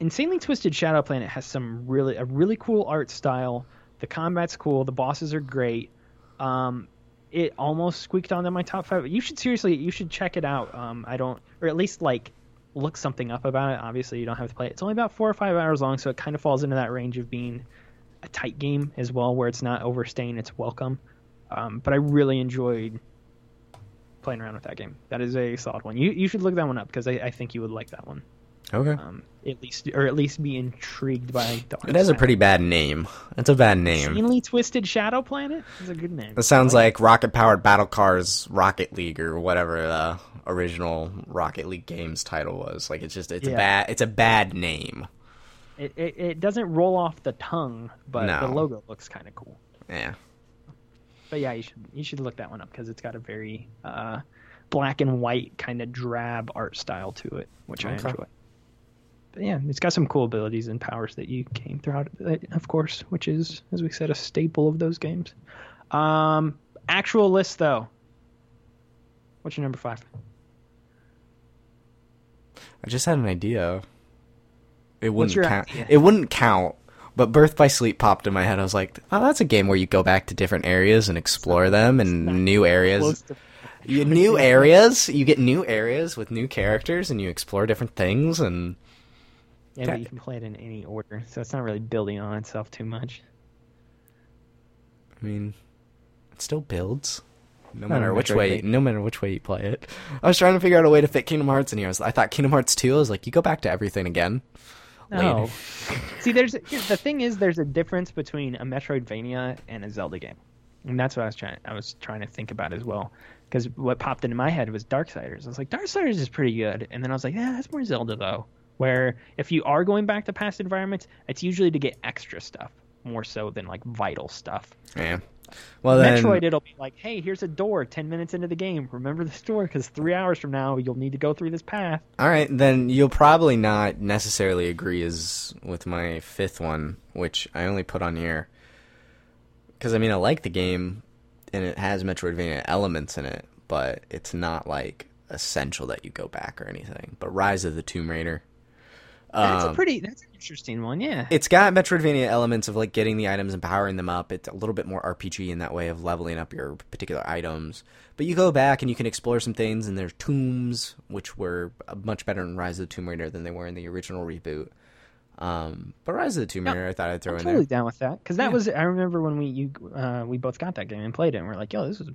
Insanely Twisted Shadow Planet has some really a really cool art style. The combat's cool. The bosses are great. Um... It almost squeaked onto my top five. You should seriously, you should check it out. Um, I don't, or at least like look something up about it. Obviously, you don't have to play it. It's only about four or five hours long, so it kind of falls into that range of being a tight game as well, where it's not overstaying its welcome. Um, but I really enjoyed playing around with that game. That is a solid one. You you should look that one up because I, I think you would like that one. Okay. Um, at least, or at least be intrigued by the art. It has a pretty bad name. That's a bad name. Insanely Twisted Shadow Planet? That's a good name. That sounds like, like Rocket-Powered Battle Cars Rocket League or whatever the original Rocket League games title was. Like, it's just, it's, yeah. a, bad, it's a bad name. It, it it doesn't roll off the tongue, but no. The logo looks kind of cool. Yeah. But yeah, you should, you should look that one up because it's got a very uh, black and white kind of drab art style to it, which okay. I enjoy. But yeah, it's got some cool abilities and powers that you gain throughout it, of course, which is, as we said, a staple of those games. Um, actual list, though. What's your number five? I just had an idea. It wouldn't count. Idea? It wouldn't count, but Birth by Sleep popped in my head. I was like, oh, that's a game where you go back to different areas and explore them and new areas. You, new areas. You get new areas with new characters and you explore different things and... Yeah, but you can play it in any order, so it's not really building on itself too much. I mean, it still builds, no matter which way. No matter which way you play it. I was trying to figure out a way to fit Kingdom Hearts in here. I, was, I thought Kingdom Hearts two. I was like, you go back to everything again. No. See, there's the thing is, there's a difference between a Metroidvania and a Zelda game. And that's what I was trying I was trying to think about as well. Because what popped into my head was Darksiders. I was like, Darksiders is pretty good. And then I was like, yeah, that's more Zelda, though. Where if you are going back to past environments, it's usually to get extra stuff more so than, like, vital stuff. Yeah. Well, Metroid, then... it'll be like, hey, here's a door ten minutes into the game. Remember this door because three hours from now you'll need to go through this path. All right, then you'll probably not necessarily agree as with my fifth one, which I only put on here. Because, I mean, I like the game, and it has Metroidvania elements in it, but it's not, like, essential that you go back or anything. But Rise of the Tomb Raider. Um, that's a pretty, that's an interesting one, yeah. It's got Metroidvania elements of, like, getting the items and powering them up. It's a little bit more R P G in that way of leveling up your particular items. But you go back and you can explore some things, and there's tombs, which were much better in Rise of the Tomb Raider than they were in the original reboot. Um, but Rise of the Tomb Raider, no, I thought I'd throw I'm in totally there. Totally down with that, because that yeah. was I remember when we you uh, we both got that game and played it, and we're like, "Yo, this is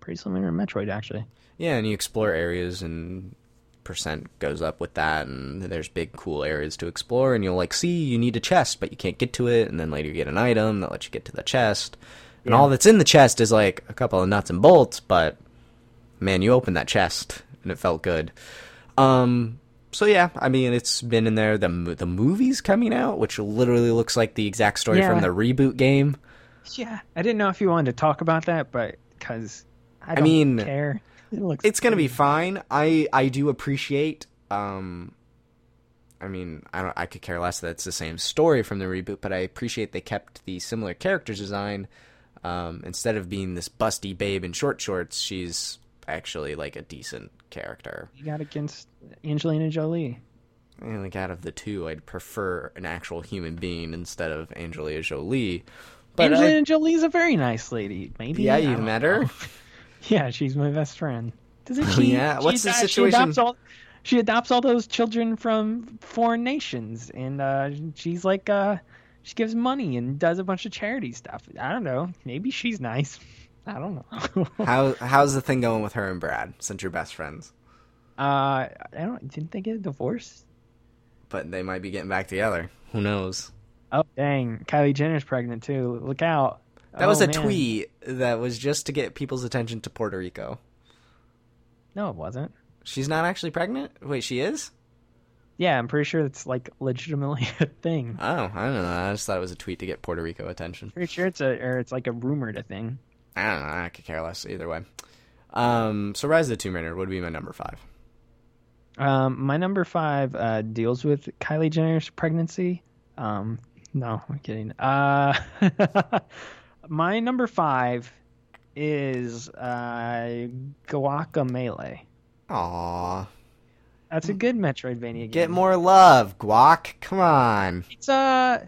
pretty similar to Metroid, actually." Yeah, and you explore areas, and percent goes up with that, and there's big cool areas to explore, and you'll like see you need a chest, but you can't get to it, and then later you get an item that lets you get to the chest, and yeah. all that's in the chest is like a couple of nuts and bolts, but man, you opened that chest, and it felt good. Um. So yeah, I mean, it's been in there. The the movie's coming out, which literally looks like the exact story yeah. from the reboot game. Yeah, I didn't know if you wanted to talk about that, but because I don't I mean, care. It looks it's going to be fine. I, I do appreciate, um, I mean, I don't. I could care less that it's the same story from the reboot, but I appreciate they kept the similar character design. Um, instead of being this busty babe in short shorts, she's... actually like a decent character. You got against Angelina Jolie. And like out of the two, I'd prefer an actual human being instead of Angelina Jolie. But Angelina I... Jolie's a very nice lady. Maybe. Yeah, you met know. her. Yeah, she's my best friend. Doesn't she? Yeah. She What's the situation? She adopts, all, she adopts all those children from foreign nations, and uh, she's like, uh, she gives money and does a bunch of charity stuff. I don't know. Maybe she's nice. I don't know. How how's the thing going with her and Brad since you're best friends? Uh, I don't. Didn't they get a divorce? But they might be getting back together. Who knows? Oh dang! Kylie Jenner's pregnant too. Look out! That oh, was a man. tweet that was just to get people's attention to Puerto Rico. No, it wasn't. She's not actually pregnant? Wait, she is? Yeah, I'm pretty sure it's like legitimately a thing. Oh, I don't know. I just thought it was a tweet to get Puerto Rico attention. Pretty sure it's a or it's like a rumored a thing. I don't know. I could care less either way. Um, so Rise of the Tomb Raider would be my number five. Um, my number five uh, deals with Kylie Jenner's pregnancy. Um, no, I'm kidding. Uh, my number five is uh, Guacamelee. Aww. That's a good Metroidvania game. Get more love, Guac. Come on. It's a,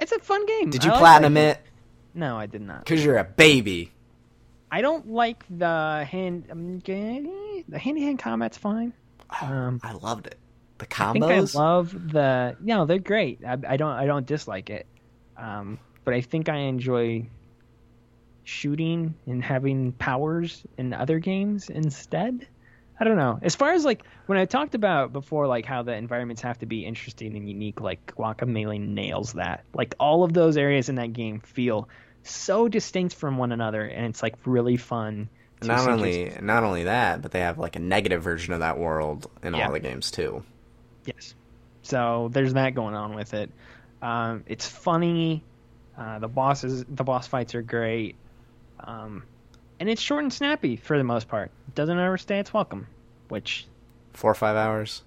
it's a fun game. Did you I platinum like it? it? No, I did not. Because you're a baby. I don't like the hand... Um, the hand-to-hand combat's fine. Um, I loved it. The combos? I think I love the... You know, they're great. I, I don't I don't dislike it. Um, but I think I enjoy shooting and having powers in other games instead. I don't know. As far as, like, when I talked about before, like, how the environments have to be interesting and unique, like, Guacamelee nails that. Like, all of those areas in that game feel so distinct from one another, and it's, like, really fun. Not only, not only that, but they have, like, a negative version of that world in yeah. all the games, too. Yes. So there's that going on with it. Um, it's funny. Uh, the bosses, the boss fights are great. Um And it's short and snappy for the most part. It doesn't overstay its welcome, which... Four or five hours.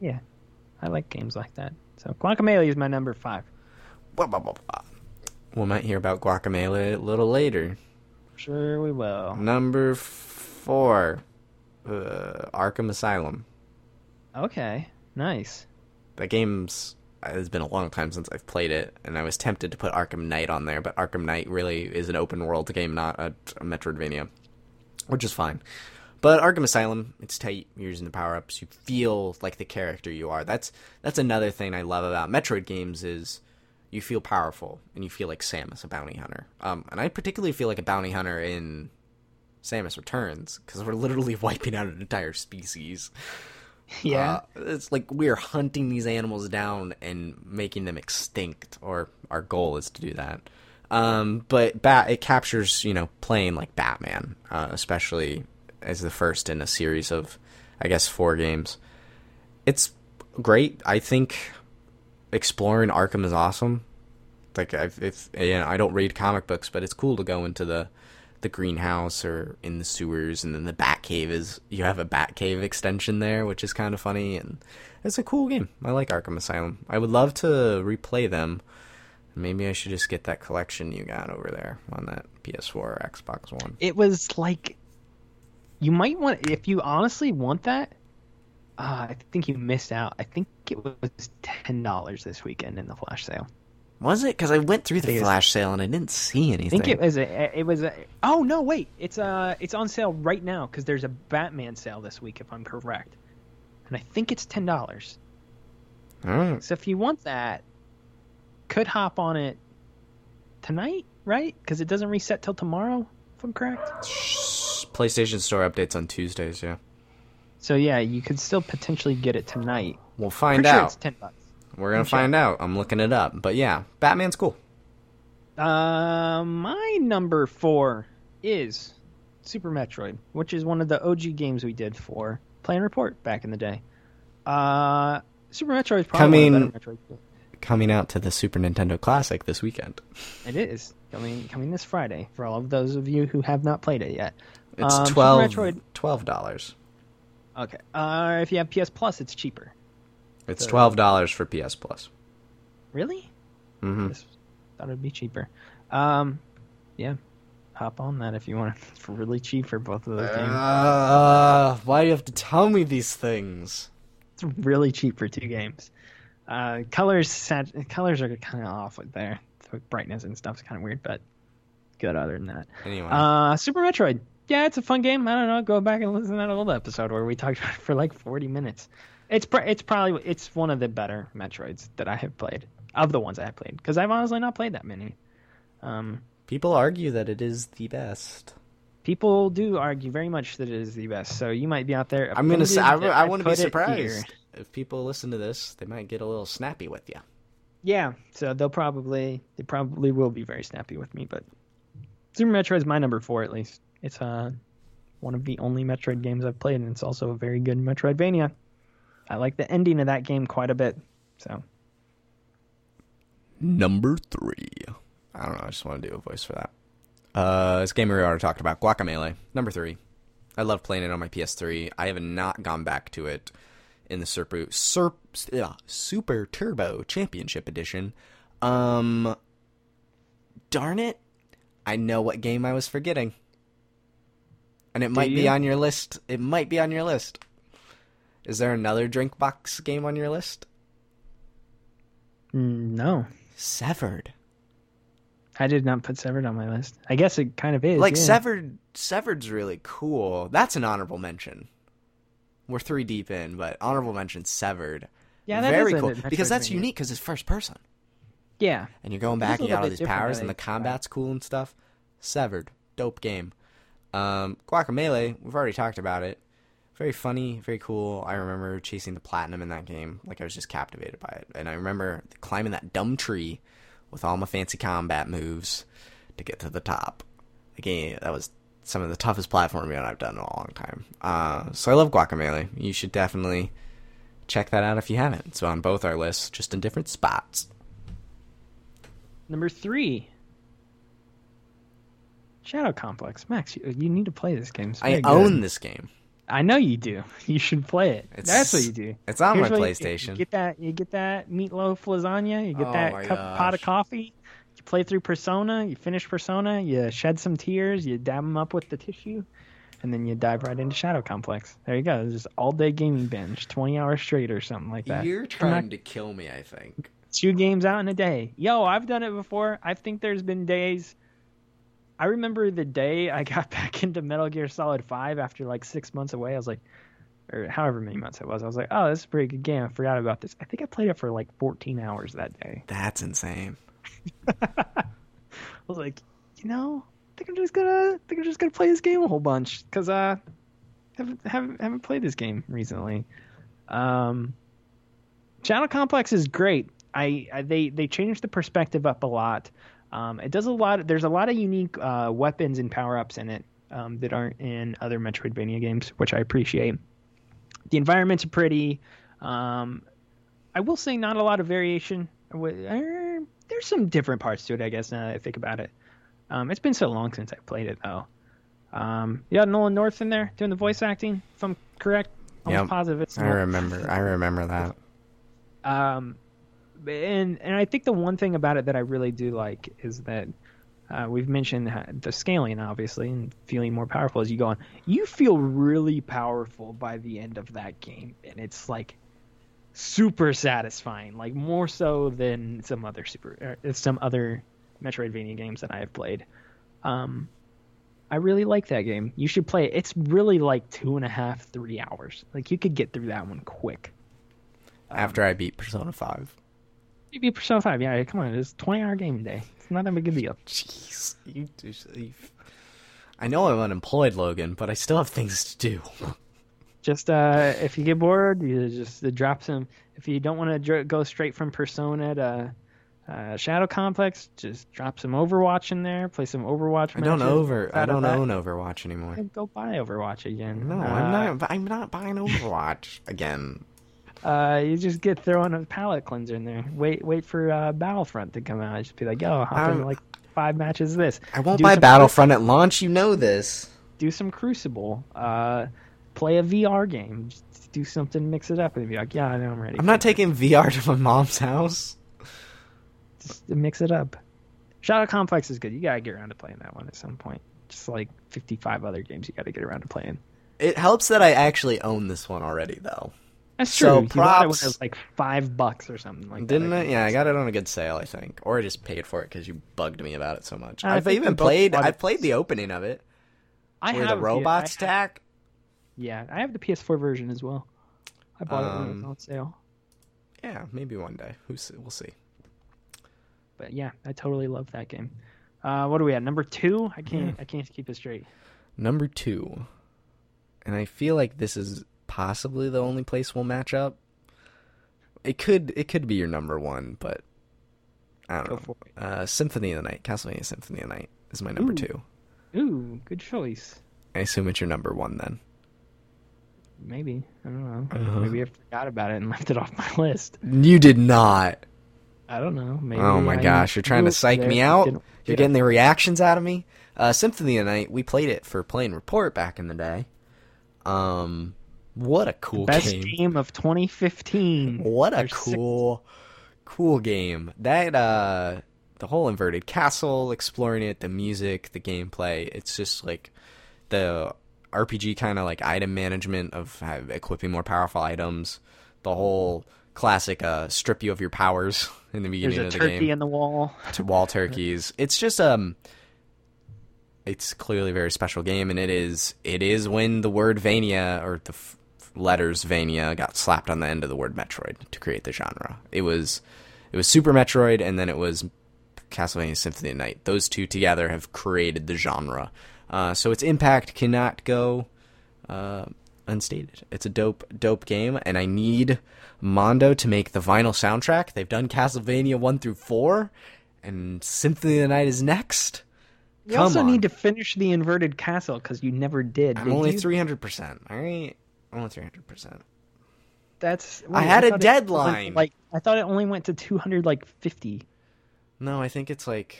Yeah. I like games like that. So Guacamelee is my number five. Blah, blah, blah, blah. We might hear about Guacamelee a little later. Sure we will. Number four. Uh, Arkham Asylum. Okay. Nice. That game's... It's been a long time since I've played it, and I was tempted to put Arkham Knight on there, but Arkham Knight really is an open-world game, not a, a Metroidvania, which is fine. But Arkham Asylum, it's tight. You're using the power-ups. You feel like the character you are. That's that's another thing I love about Metroid games is you feel powerful, and you feel like Samus, a bounty hunter. Um, and I particularly feel like a bounty hunter in Samus Returns, because we're literally wiping out an entire species. Yeah, uh, it's like we're hunting these animals down and making them extinct, or our goal is to do that. Um, but bat it captures, you know, playing like Batman, uh, especially as the first in a series of, I guess, four games. It's great. I think exploring Arkham is awesome. Like, I've, if you know, I don't read comic books, but it's cool to go into the the greenhouse or in the sewers, and then the Batcave is you have a Batcave extension there, which is kind of funny, and it's a cool game. I like Arkham Asylum. I would love to replay them. Maybe I should just get that collection you got over there on that P S four or Xbox One. It was like, you might want, if you honestly want that, uh, I think you missed out. I think it was ten dollars this weekend in the flash sale. Was it? Because I went through the flash sale and I didn't see anything. I think it was a, it was a, oh no, wait, it's uh it's on sale right now because there's a Batman sale this week, if I'm correct. And I think it's ten dollars. Mm. So if you want that, could hop on it tonight, right? Because it doesn't reset till tomorrow, if I'm correct. PlayStation Store updates on Tuesdays, yeah. So yeah, you could still potentially get it tonight. We'll find out. Sure it's ten bucks. We're gonna I'm find sure. out. I'm looking it up, but yeah, Batman's cool. Uh, my number four is Super Metroid, which is one of the O G games we did for Play and Report back in the day. Uh, Super Metroid is probably coming, one of the better Metroid games. Coming out to the Super Nintendo Classic this weekend. It is coming coming this Friday for all of those of you who have not played it yet. It's um, twelve Metroid, twelve dollars. Okay, uh, if you have P S Plus, it's cheaper. It's twelve dollars for P S Plus. Really? Mm-hmm. I just thought it'd be cheaper. Um, yeah, hop on that if you want. It's really cheap for both of those games. Uh, why do you have to tell me these things? It's really cheap for two games. Uh, colors, sat- colors are kind of off with there. The brightness and stuff's kind of weird, but good other than that. Anyway, uh, Super Metroid. Yeah, it's a fun game. I don't know. Go back and listen to that old episode where we talked about it for like forty minutes. It's pr- it's probably it's one of the better Metroids that I have played, of the ones I have played, because I've honestly not played that many. Um, people argue that it is the best. People do argue very much that it is the best. So you might be out there. I'm gonna. Say, I, I want to be surprised if people listen to this. They might get a little snappy with you. Yeah. So they'll probably they probably will be very snappy with me. But Super Metroid is my number four at least. It's uh one of the only Metroid games I've played, and it's also a very good Metroidvania. I like the ending of that game quite a bit. So, number three. I don't know. I just want to do a voice for that. Uh, this game we already talked about, Guacamelee. Number three. I love playing it on my P S three. I have not gone back to it in the Super Sur, uh, Super Turbo Championship Edition. Um, darn it! I know what game I was forgetting, and it do might you? be on your list. It might be on your list. Is there another drink box game on your list? No. Severed. I did not put Severed on my list. I guess it kind of is. Like, yeah. Severed, Severed's really cool. That's an honorable mention. We're three deep in, but honorable mention, Severed. Yeah, that Very is cool. Because that's unique because it's first person. Yeah. And you're going back and you got all these powers and the combat's cool and stuff. Severed. Dope game. Um, Guacamelee, we've already talked about it. Very funny, very cool. I remember chasing the platinum in that game. Like, I was just captivated by it. And I remember climbing that dumb tree with all my fancy combat moves to get to the top. Again, that was some of the toughest platforming I've done in a long time. Uh, so I love Guacamelee. You should definitely check that out if you haven't. It's on both our lists, just in different spots. Number three. Shadow Complex. Max, you, you need to play this game. I good. own this game. I know you do. You should play it. It's, That's what you do. It's on Here's my PlayStation. You, you get that. You get that meatloaf lasagna. You get oh that cup, pot of coffee. You play through Persona. You finish Persona. You shed some tears. You dab them up with the tissue, and then you dive right into Shadow Complex. There you go. It's just all day gaming binge, twenty hours straight or something like that. You're trying not, to kill me. I think two games out in a day. Yo, I've done it before. I think there's been days. I remember the day I got back into Metal Gear Solid five after like six months away. I was like, or however many months it was, I was like, oh, this is a pretty good game. I forgot about this. I think I played it for like fourteen hours that day. That's insane. I was like, you know, I think I'm just gonna, I think I'm just gonna play this game a whole bunch because uh, haven't haven't haven't played this game recently. Um, Shadow Complex is great. I, I they they changed the perspective up a lot. Um, it does a lot of, there's a lot of unique uh, weapons and power-ups in it um, that aren't in other Metroidvania games, which I appreciate. The environments are pretty. Um, I will say not a lot of variation. There's some different parts to it, I guess, now that I think about it. Um, it's been so long since I've played it, though. Um, you got Nolan North in there doing the voice acting, if I'm correct. Almost yep. positive it's I remember. I remember that. Um, and and I think the one thing about it that I really do like is that uh, we've mentioned the scaling, obviously, and feeling more powerful as you go on. You feel really powerful by the end of that game, and it's like super satisfying, like more so than some other super or some other Metroidvania games that I have played. Um, I really like that game. You should play it. It's really like two and a half, three hours. Like, you could get through that one quick. Um, After I beat Persona five. You beat Persona five, yeah. Come on, it's a twenty-hour game a day. It's not that big a deal. Jeez. You do, I know I'm unemployed, Logan, but I still have things to do. Just, uh, if you get bored, you just drop some. If you don't want to dr- go straight from Persona to... Uh, Shadow Complex, just drop some Overwatch in there, play some Overwatch matches. I don't over I don't own Overwatch anymore. Go buy Overwatch again. No, uh, I'm not I'm not buying Overwatch again. Uh, you just get throwing a palate cleanser in there. Wait wait for uh, Battlefront to come out. Just be like, yo, hop um, in like five matches of this. I won't do buy Battlefront Crucible. At launch, you know this. Do some Crucible. Uh, play a V R game. Just do something, mix it up and be like, yeah, I know I'm ready. I'm not taking V R to my mom's house. Just mix it up. Shadow Complex is good. You gotta get around to playing that one at some point. Just like fifty-five other games you gotta get around to playing. It helps that I actually own this one already, though. That's true. So you props. It was like five bucks or something like Didn't that. Didn't I? Yeah, I got it on a good sale, I think, or I just paid for it because you bugged me about it so much. I I've even played. I played the opening of it. I where have the robots the, I have, attack. Yeah, I have the P S four version as well. I bought um, it when it was on sale. Yeah, maybe one day. Who's we'll see. But yeah, I totally love that game. Uh, what are we at? Number two? I can't. I can't keep it straight. Number two, and I feel like this is possibly the only place we'll match up. It could. It could be your number one, but I don't Go know. For it. Uh, Symphony of the Night, Castlevania Symphony of the Night, is my number Ooh. two. Ooh, good choice. I assume it's your number one then. Maybe I don't know. Uh-huh. Maybe I forgot about it and left it off my list. You did not. I don't know. Maybe oh my I gosh, you're trying to psych me out? You're yeah. getting the reactions out of me? Uh, Symphony of the Night, we played it for Play and Report back in the day. Um, what a cool Best game. Best game of twenty fifteen. What a There's cool, six. cool game. That, uh, the whole inverted castle, exploring it, the music, the gameplay, it's just like the R P G kind of like item management of uh, equipping more powerful items, the whole... Classic, uh, strip you of your powers in the beginning of the game. There's a turkey in the wall. To wall turkeys. It's just um, it's clearly a very special game, and it is. It is when the word Vania or the f- letters Vania got slapped on the end of the word Metroid to create the genre. It was, it was Super Metroid, and then it was Castlevania Symphony of the Night. Those two together have created the genre. Uh, so its impact cannot go, uh. unstated. It's a dope, dope game, and I need Mondo to make the vinyl soundtrack. They've done Castlevania one through four, and Symphony of the Night is next. You also on. need to finish the inverted castle because you never did. I'm did only three hundred percent. All right, only three hundred percent. That's wait, I had I a deadline. Like I thought, it only went to two hundred, like fifty. No, I think it's like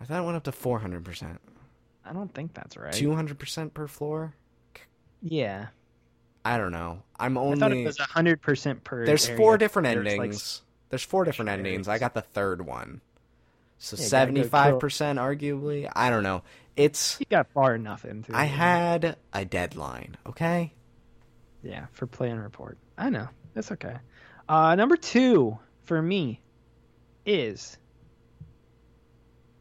I thought it went up to four hundred percent. I don't think that's right. two hundred percent per floor? Yeah. I don't know. I'm only... I thought it was one hundred percent per There's area. four different There's endings. Like... There's four different areas. endings. I got the third one. So yeah, seventy-five percent go arguably. I don't know. It's... You got far enough into it. I had a deadline, okay? Yeah, for Play and Report. I know. That's okay. Uh, number two for me is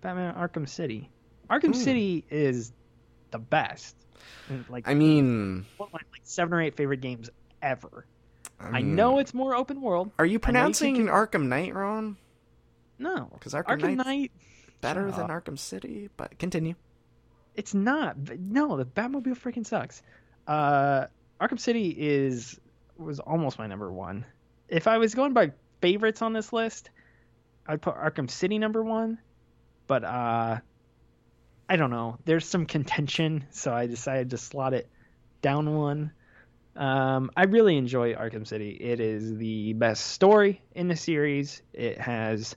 Batman Arkham City. Arkham mm. City is the best. Like, I mean... One of my like, seven or eight favorite games ever. I, mean, I know it's more open world. Are you pronouncing you Arkham Knight wrong? No. Because Arkham, Arkham Knight better than Arkham City, but continue. It's not. No, the Batmobile freaking sucks. Uh, Arkham City is was almost my number one. If I was going by favorites on this list, I'd put Arkham City number one, but uh, I don't know. There's some contention, so I decided to slot it down one. Um, I really enjoy Arkham City. It is the best story in the series. It has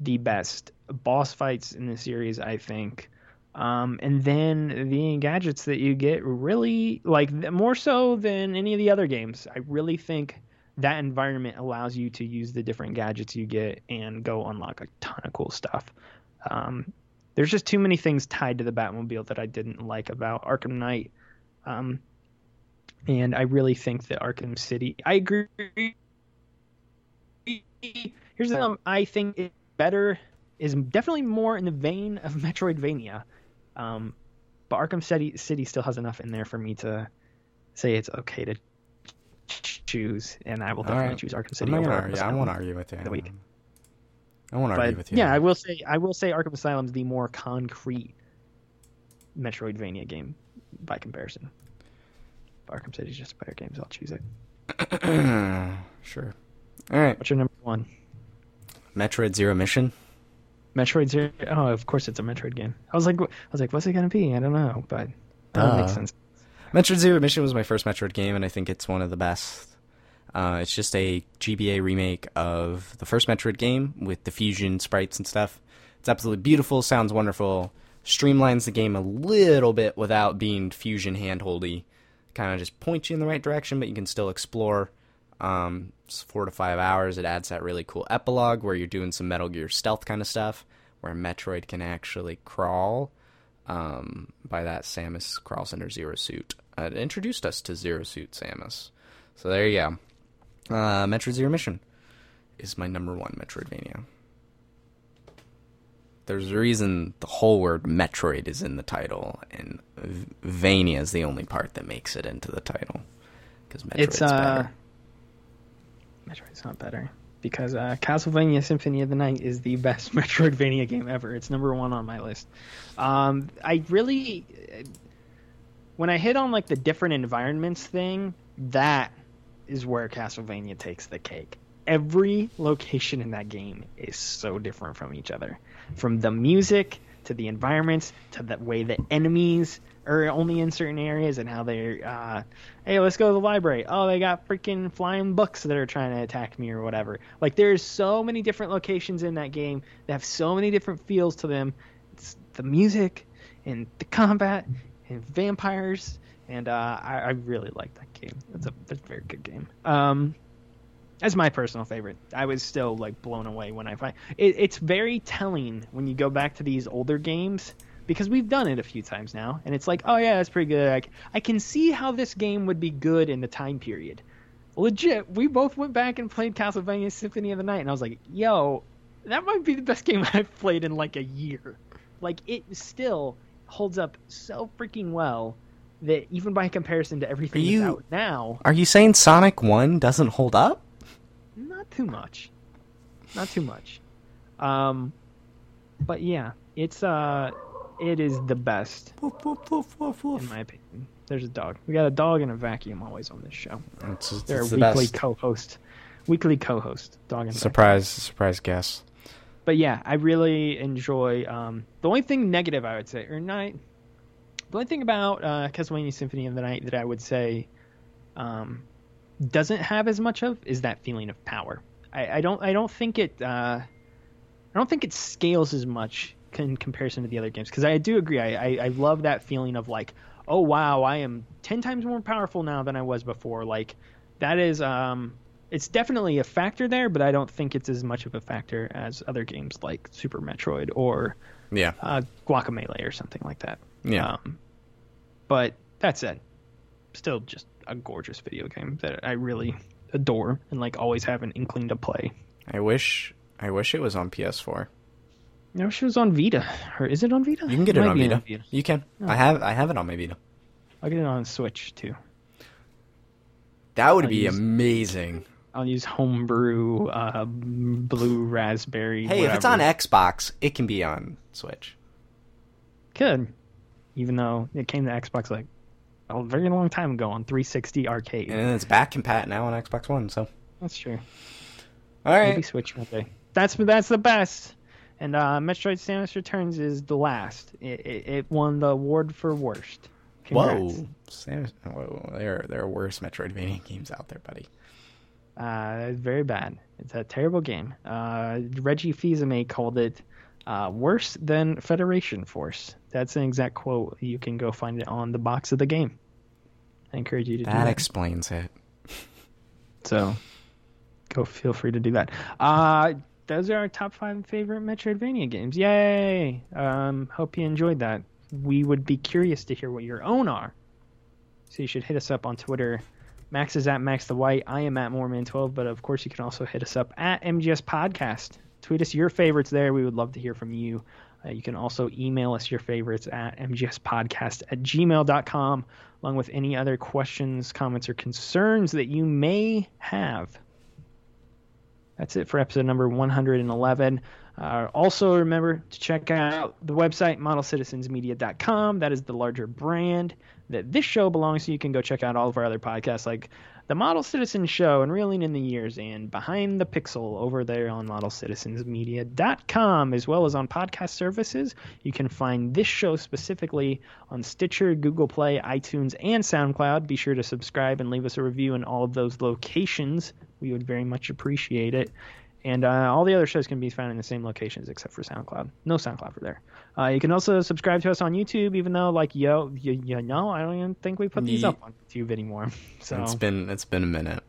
the best boss fights in the series, I think. Um, and then the gadgets that you get really, like, more so than any of the other games. I really think that environment allows you to use the different gadgets you get and go unlock a ton of cool stuff. Um, there's just too many things tied to the Batmobile that I didn't like about Arkham Knight. Um, and I really think that Arkham City, I agree. Here's the um, I think it's better, is definitely more in the vein of Metroidvania. Um, but Arkham City, City still has enough in there for me to say it's okay to choose, and I will definitely right. choose Arkham City. I'm not over gonna, Arkham yeah, I won't argue with you. The week. I won't argue but, with you. Yeah, I will say I will say Arkham Asylum is the more concrete Metroidvania game by comparison. If Arkham City is just a better game, so I'll choose it. Sure. All right. What's your number one? Metroid Zero Mission. Metroid Zero. Oh, of course, it's a Metroid game. I was like, I was like, what's it gonna be? I don't know, but that uh, makes sense. Metroid Zero Mission was my first Metroid game, and I think it's one of the best. Uh, it's just a G B A remake of the first Metroid game with the fusion sprites and stuff. It's absolutely beautiful, sounds wonderful, streamlines the game a little bit without being fusion handholdy. Kind of just points you in the right direction, but you can still explore. Um, it's four to five hours. It adds that really cool epilogue where you're doing some Metal Gear stealth kind of stuff, where Metroid can actually crawl. Um, by that, Samus crawls under Zero Suit. Uh, it introduced us to Zero Suit Samus. So there you go. Uh, Metroid Zero Mission is my number one Metroidvania. There's a reason the whole word Metroid is in the title, and Vania is the only part that makes it into the title. Because Metroid's uh, better. Metroid's not better. Because uh, Castlevania Symphony of the Night is the best Metroidvania game ever. It's number one on my list. Um, I really... When I hit on like the different environments thing, that is where Castlevania takes the cake. Every location in that game is so different from each other. From the music, to the environments, to the way the enemies are only in certain areas, and how they're, uh, hey, let's go to the library. Oh, they got freaking flying books that are trying to attack me or whatever. Like, there's so many different locations in that game that have so many different feels to them. It's the music and the combat and vampires, and uh, I, I really like that game. It's a, it's a very good game. Um, that's my personal favorite. I was still, like, blown away when I find it. It's very telling when you go back to these older games, because we've done it a few times now, and it's like, oh yeah, that's pretty good. I, I can see how this game would be good in the time period. Legit, we both went back and played Castlevania Symphony of the Night, and I was like, yo, that might be the best game I've played in like a year. Like, it still holds up so freaking well that even by comparison to everything you, that's out now... Are you saying Sonic one doesn't hold up? Not too much. Not too much. Um, but yeah, it's... uh. It is the best, woof, woof, woof, woof, woof. In my opinion. There's a dog. We got a dog and a vacuum always on this show. It's, it's, They're it's a the weekly best. co-host. Weekly co-host. Dog and surprise, vacuum. Surprise guest. But yeah, I really enjoy... Um, the only thing negative I would say, or not... The only thing about uh, Castlevania Symphony of the Night that I would say um, doesn't have as much of is that feeling of power. I, I don't. I don't think it. Uh, I don't think it scales as much in comparison to the other games, because I do agree I, I, I love that feeling of like, oh wow, I am ten times more powerful now than I was before. Like, that is um it's definitely a factor there, but I don't think it's as much of a factor as other games like Super Metroid or yeah uh, Guacamelee or something like that. Yeah um, but that said, still just a gorgeous video game that I really adore and like always have an inkling to play. I wish I wish it was on P S four. I wish it was on Vita. Or is it on Vita? You can get it, it on, Vita. on Vita. You can. Oh. I have I have it on my Vita. I'll get it on Switch, too. That would I'll be use, amazing. I'll use homebrew, uh, blue raspberry, Hey, whatever. If it's on Xbox, it can be on Switch. Good. Even though it came to Xbox like a very long time ago on three sixty Arcade. And it's back compat now on Xbox One, so... That's true. All right. Maybe Switch one day. that's that's the best. And uh, Metroid Samus Returns is the last. It, it, it won the award for worst. Congrats. Whoa, Samus! Whoa, there there are worse Metroidvania games out there, buddy. Uh, very bad. It's a terrible game. Uh, Reggie Fils-Aimé called it uh, worse than Federation Force. That's an exact quote. You can go find it on the box of the game. I encourage you to that do that. That explains it. So, go feel free to do that. Uh, those are our top five favorite Metroidvania games. Yay! Um, hope you enjoyed that. We would be curious to hear what your own are. So you should hit us up on Twitter. Max is at Max the White. I am at moreman twelve, but of course you can also hit us up at M G S Podcast. Tweet us your favorites there. We would love to hear from you. Uh, you can also email us your favorites at m g s podcast at gmail dot com, along with any other questions, comments, or concerns that you may have. That's it for episode number one hundred eleven. Uh, also, remember to check out the website, model citizens media dot com. That is the larger brand that this show belongs to. You can go check out all of our other podcasts, like The Model Citizen Show and Reeling in the Years and Behind the Pixel over there on model citizens media dot com, as well as on podcast services. You can find this show specifically on Stitcher, Google Play, iTunes, and SoundCloud. Be sure to subscribe and leave us a review in all of those locations. We would very much appreciate it. And uh, all the other shows can be found in the same locations except for SoundCloud. No SoundCloud for there. Uh, you can also subscribe to us on YouTube, even though, like, yo, you, you know, I don't even think we put these up on YouTube anymore. So it's been it's been a minute.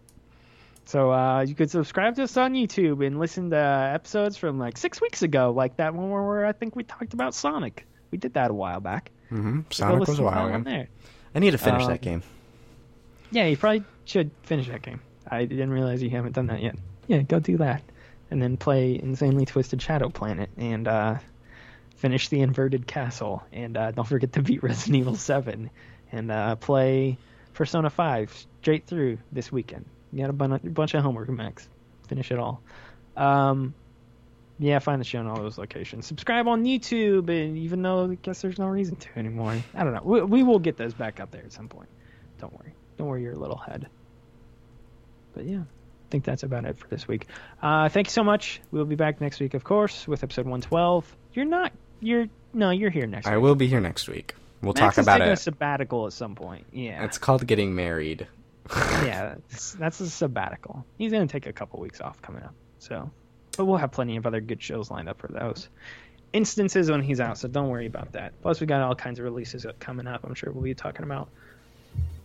So uh, you could subscribe to us on YouTube and listen to episodes from like six weeks ago, like that one where, where I think we talked about Sonic. We did that a while back. Mm-hmm. So Sonic was a while ago. There. I need to finish uh, that game. Yeah, you probably should finish that game. I didn't realize you haven't done that yet. Yeah, go do that. And then play Insanely Twisted Shadow Planet and uh, finish the Inverted Castle. And uh, don't forget to beat Resident Evil seven. And uh, play Persona five straight through this weekend. You got a bun- bunch of homework, Max. Finish it all. Um, yeah, find the show in all those locations. Subscribe on YouTube, and even though I guess there's no reason to anymore. I don't know. We, we will get those back up there at some point. Don't worry. Don't worry your little head. But yeah. I think that's about it for this week. Uh, thank you so much. We'll be back next week, of course, with episode one twelve. You're not. You're no. You're here next. I week. I will be here next week. We'll Max talk is about it. A sabbatical at some point. Yeah. It's called getting married. Yeah, that's, that's a sabbatical. He's gonna take a couple weeks off coming up. So, but we'll have plenty of other good shows lined up for those instances when he's out. So don't worry about that. Plus, we got all kinds of releases coming up. I'm sure we'll be talking about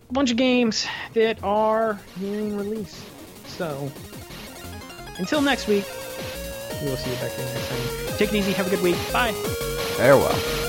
a bunch of games that are nearing release. So, until next week, we will see you back here next time. Take it easy. Have a good week. Bye. Farewell.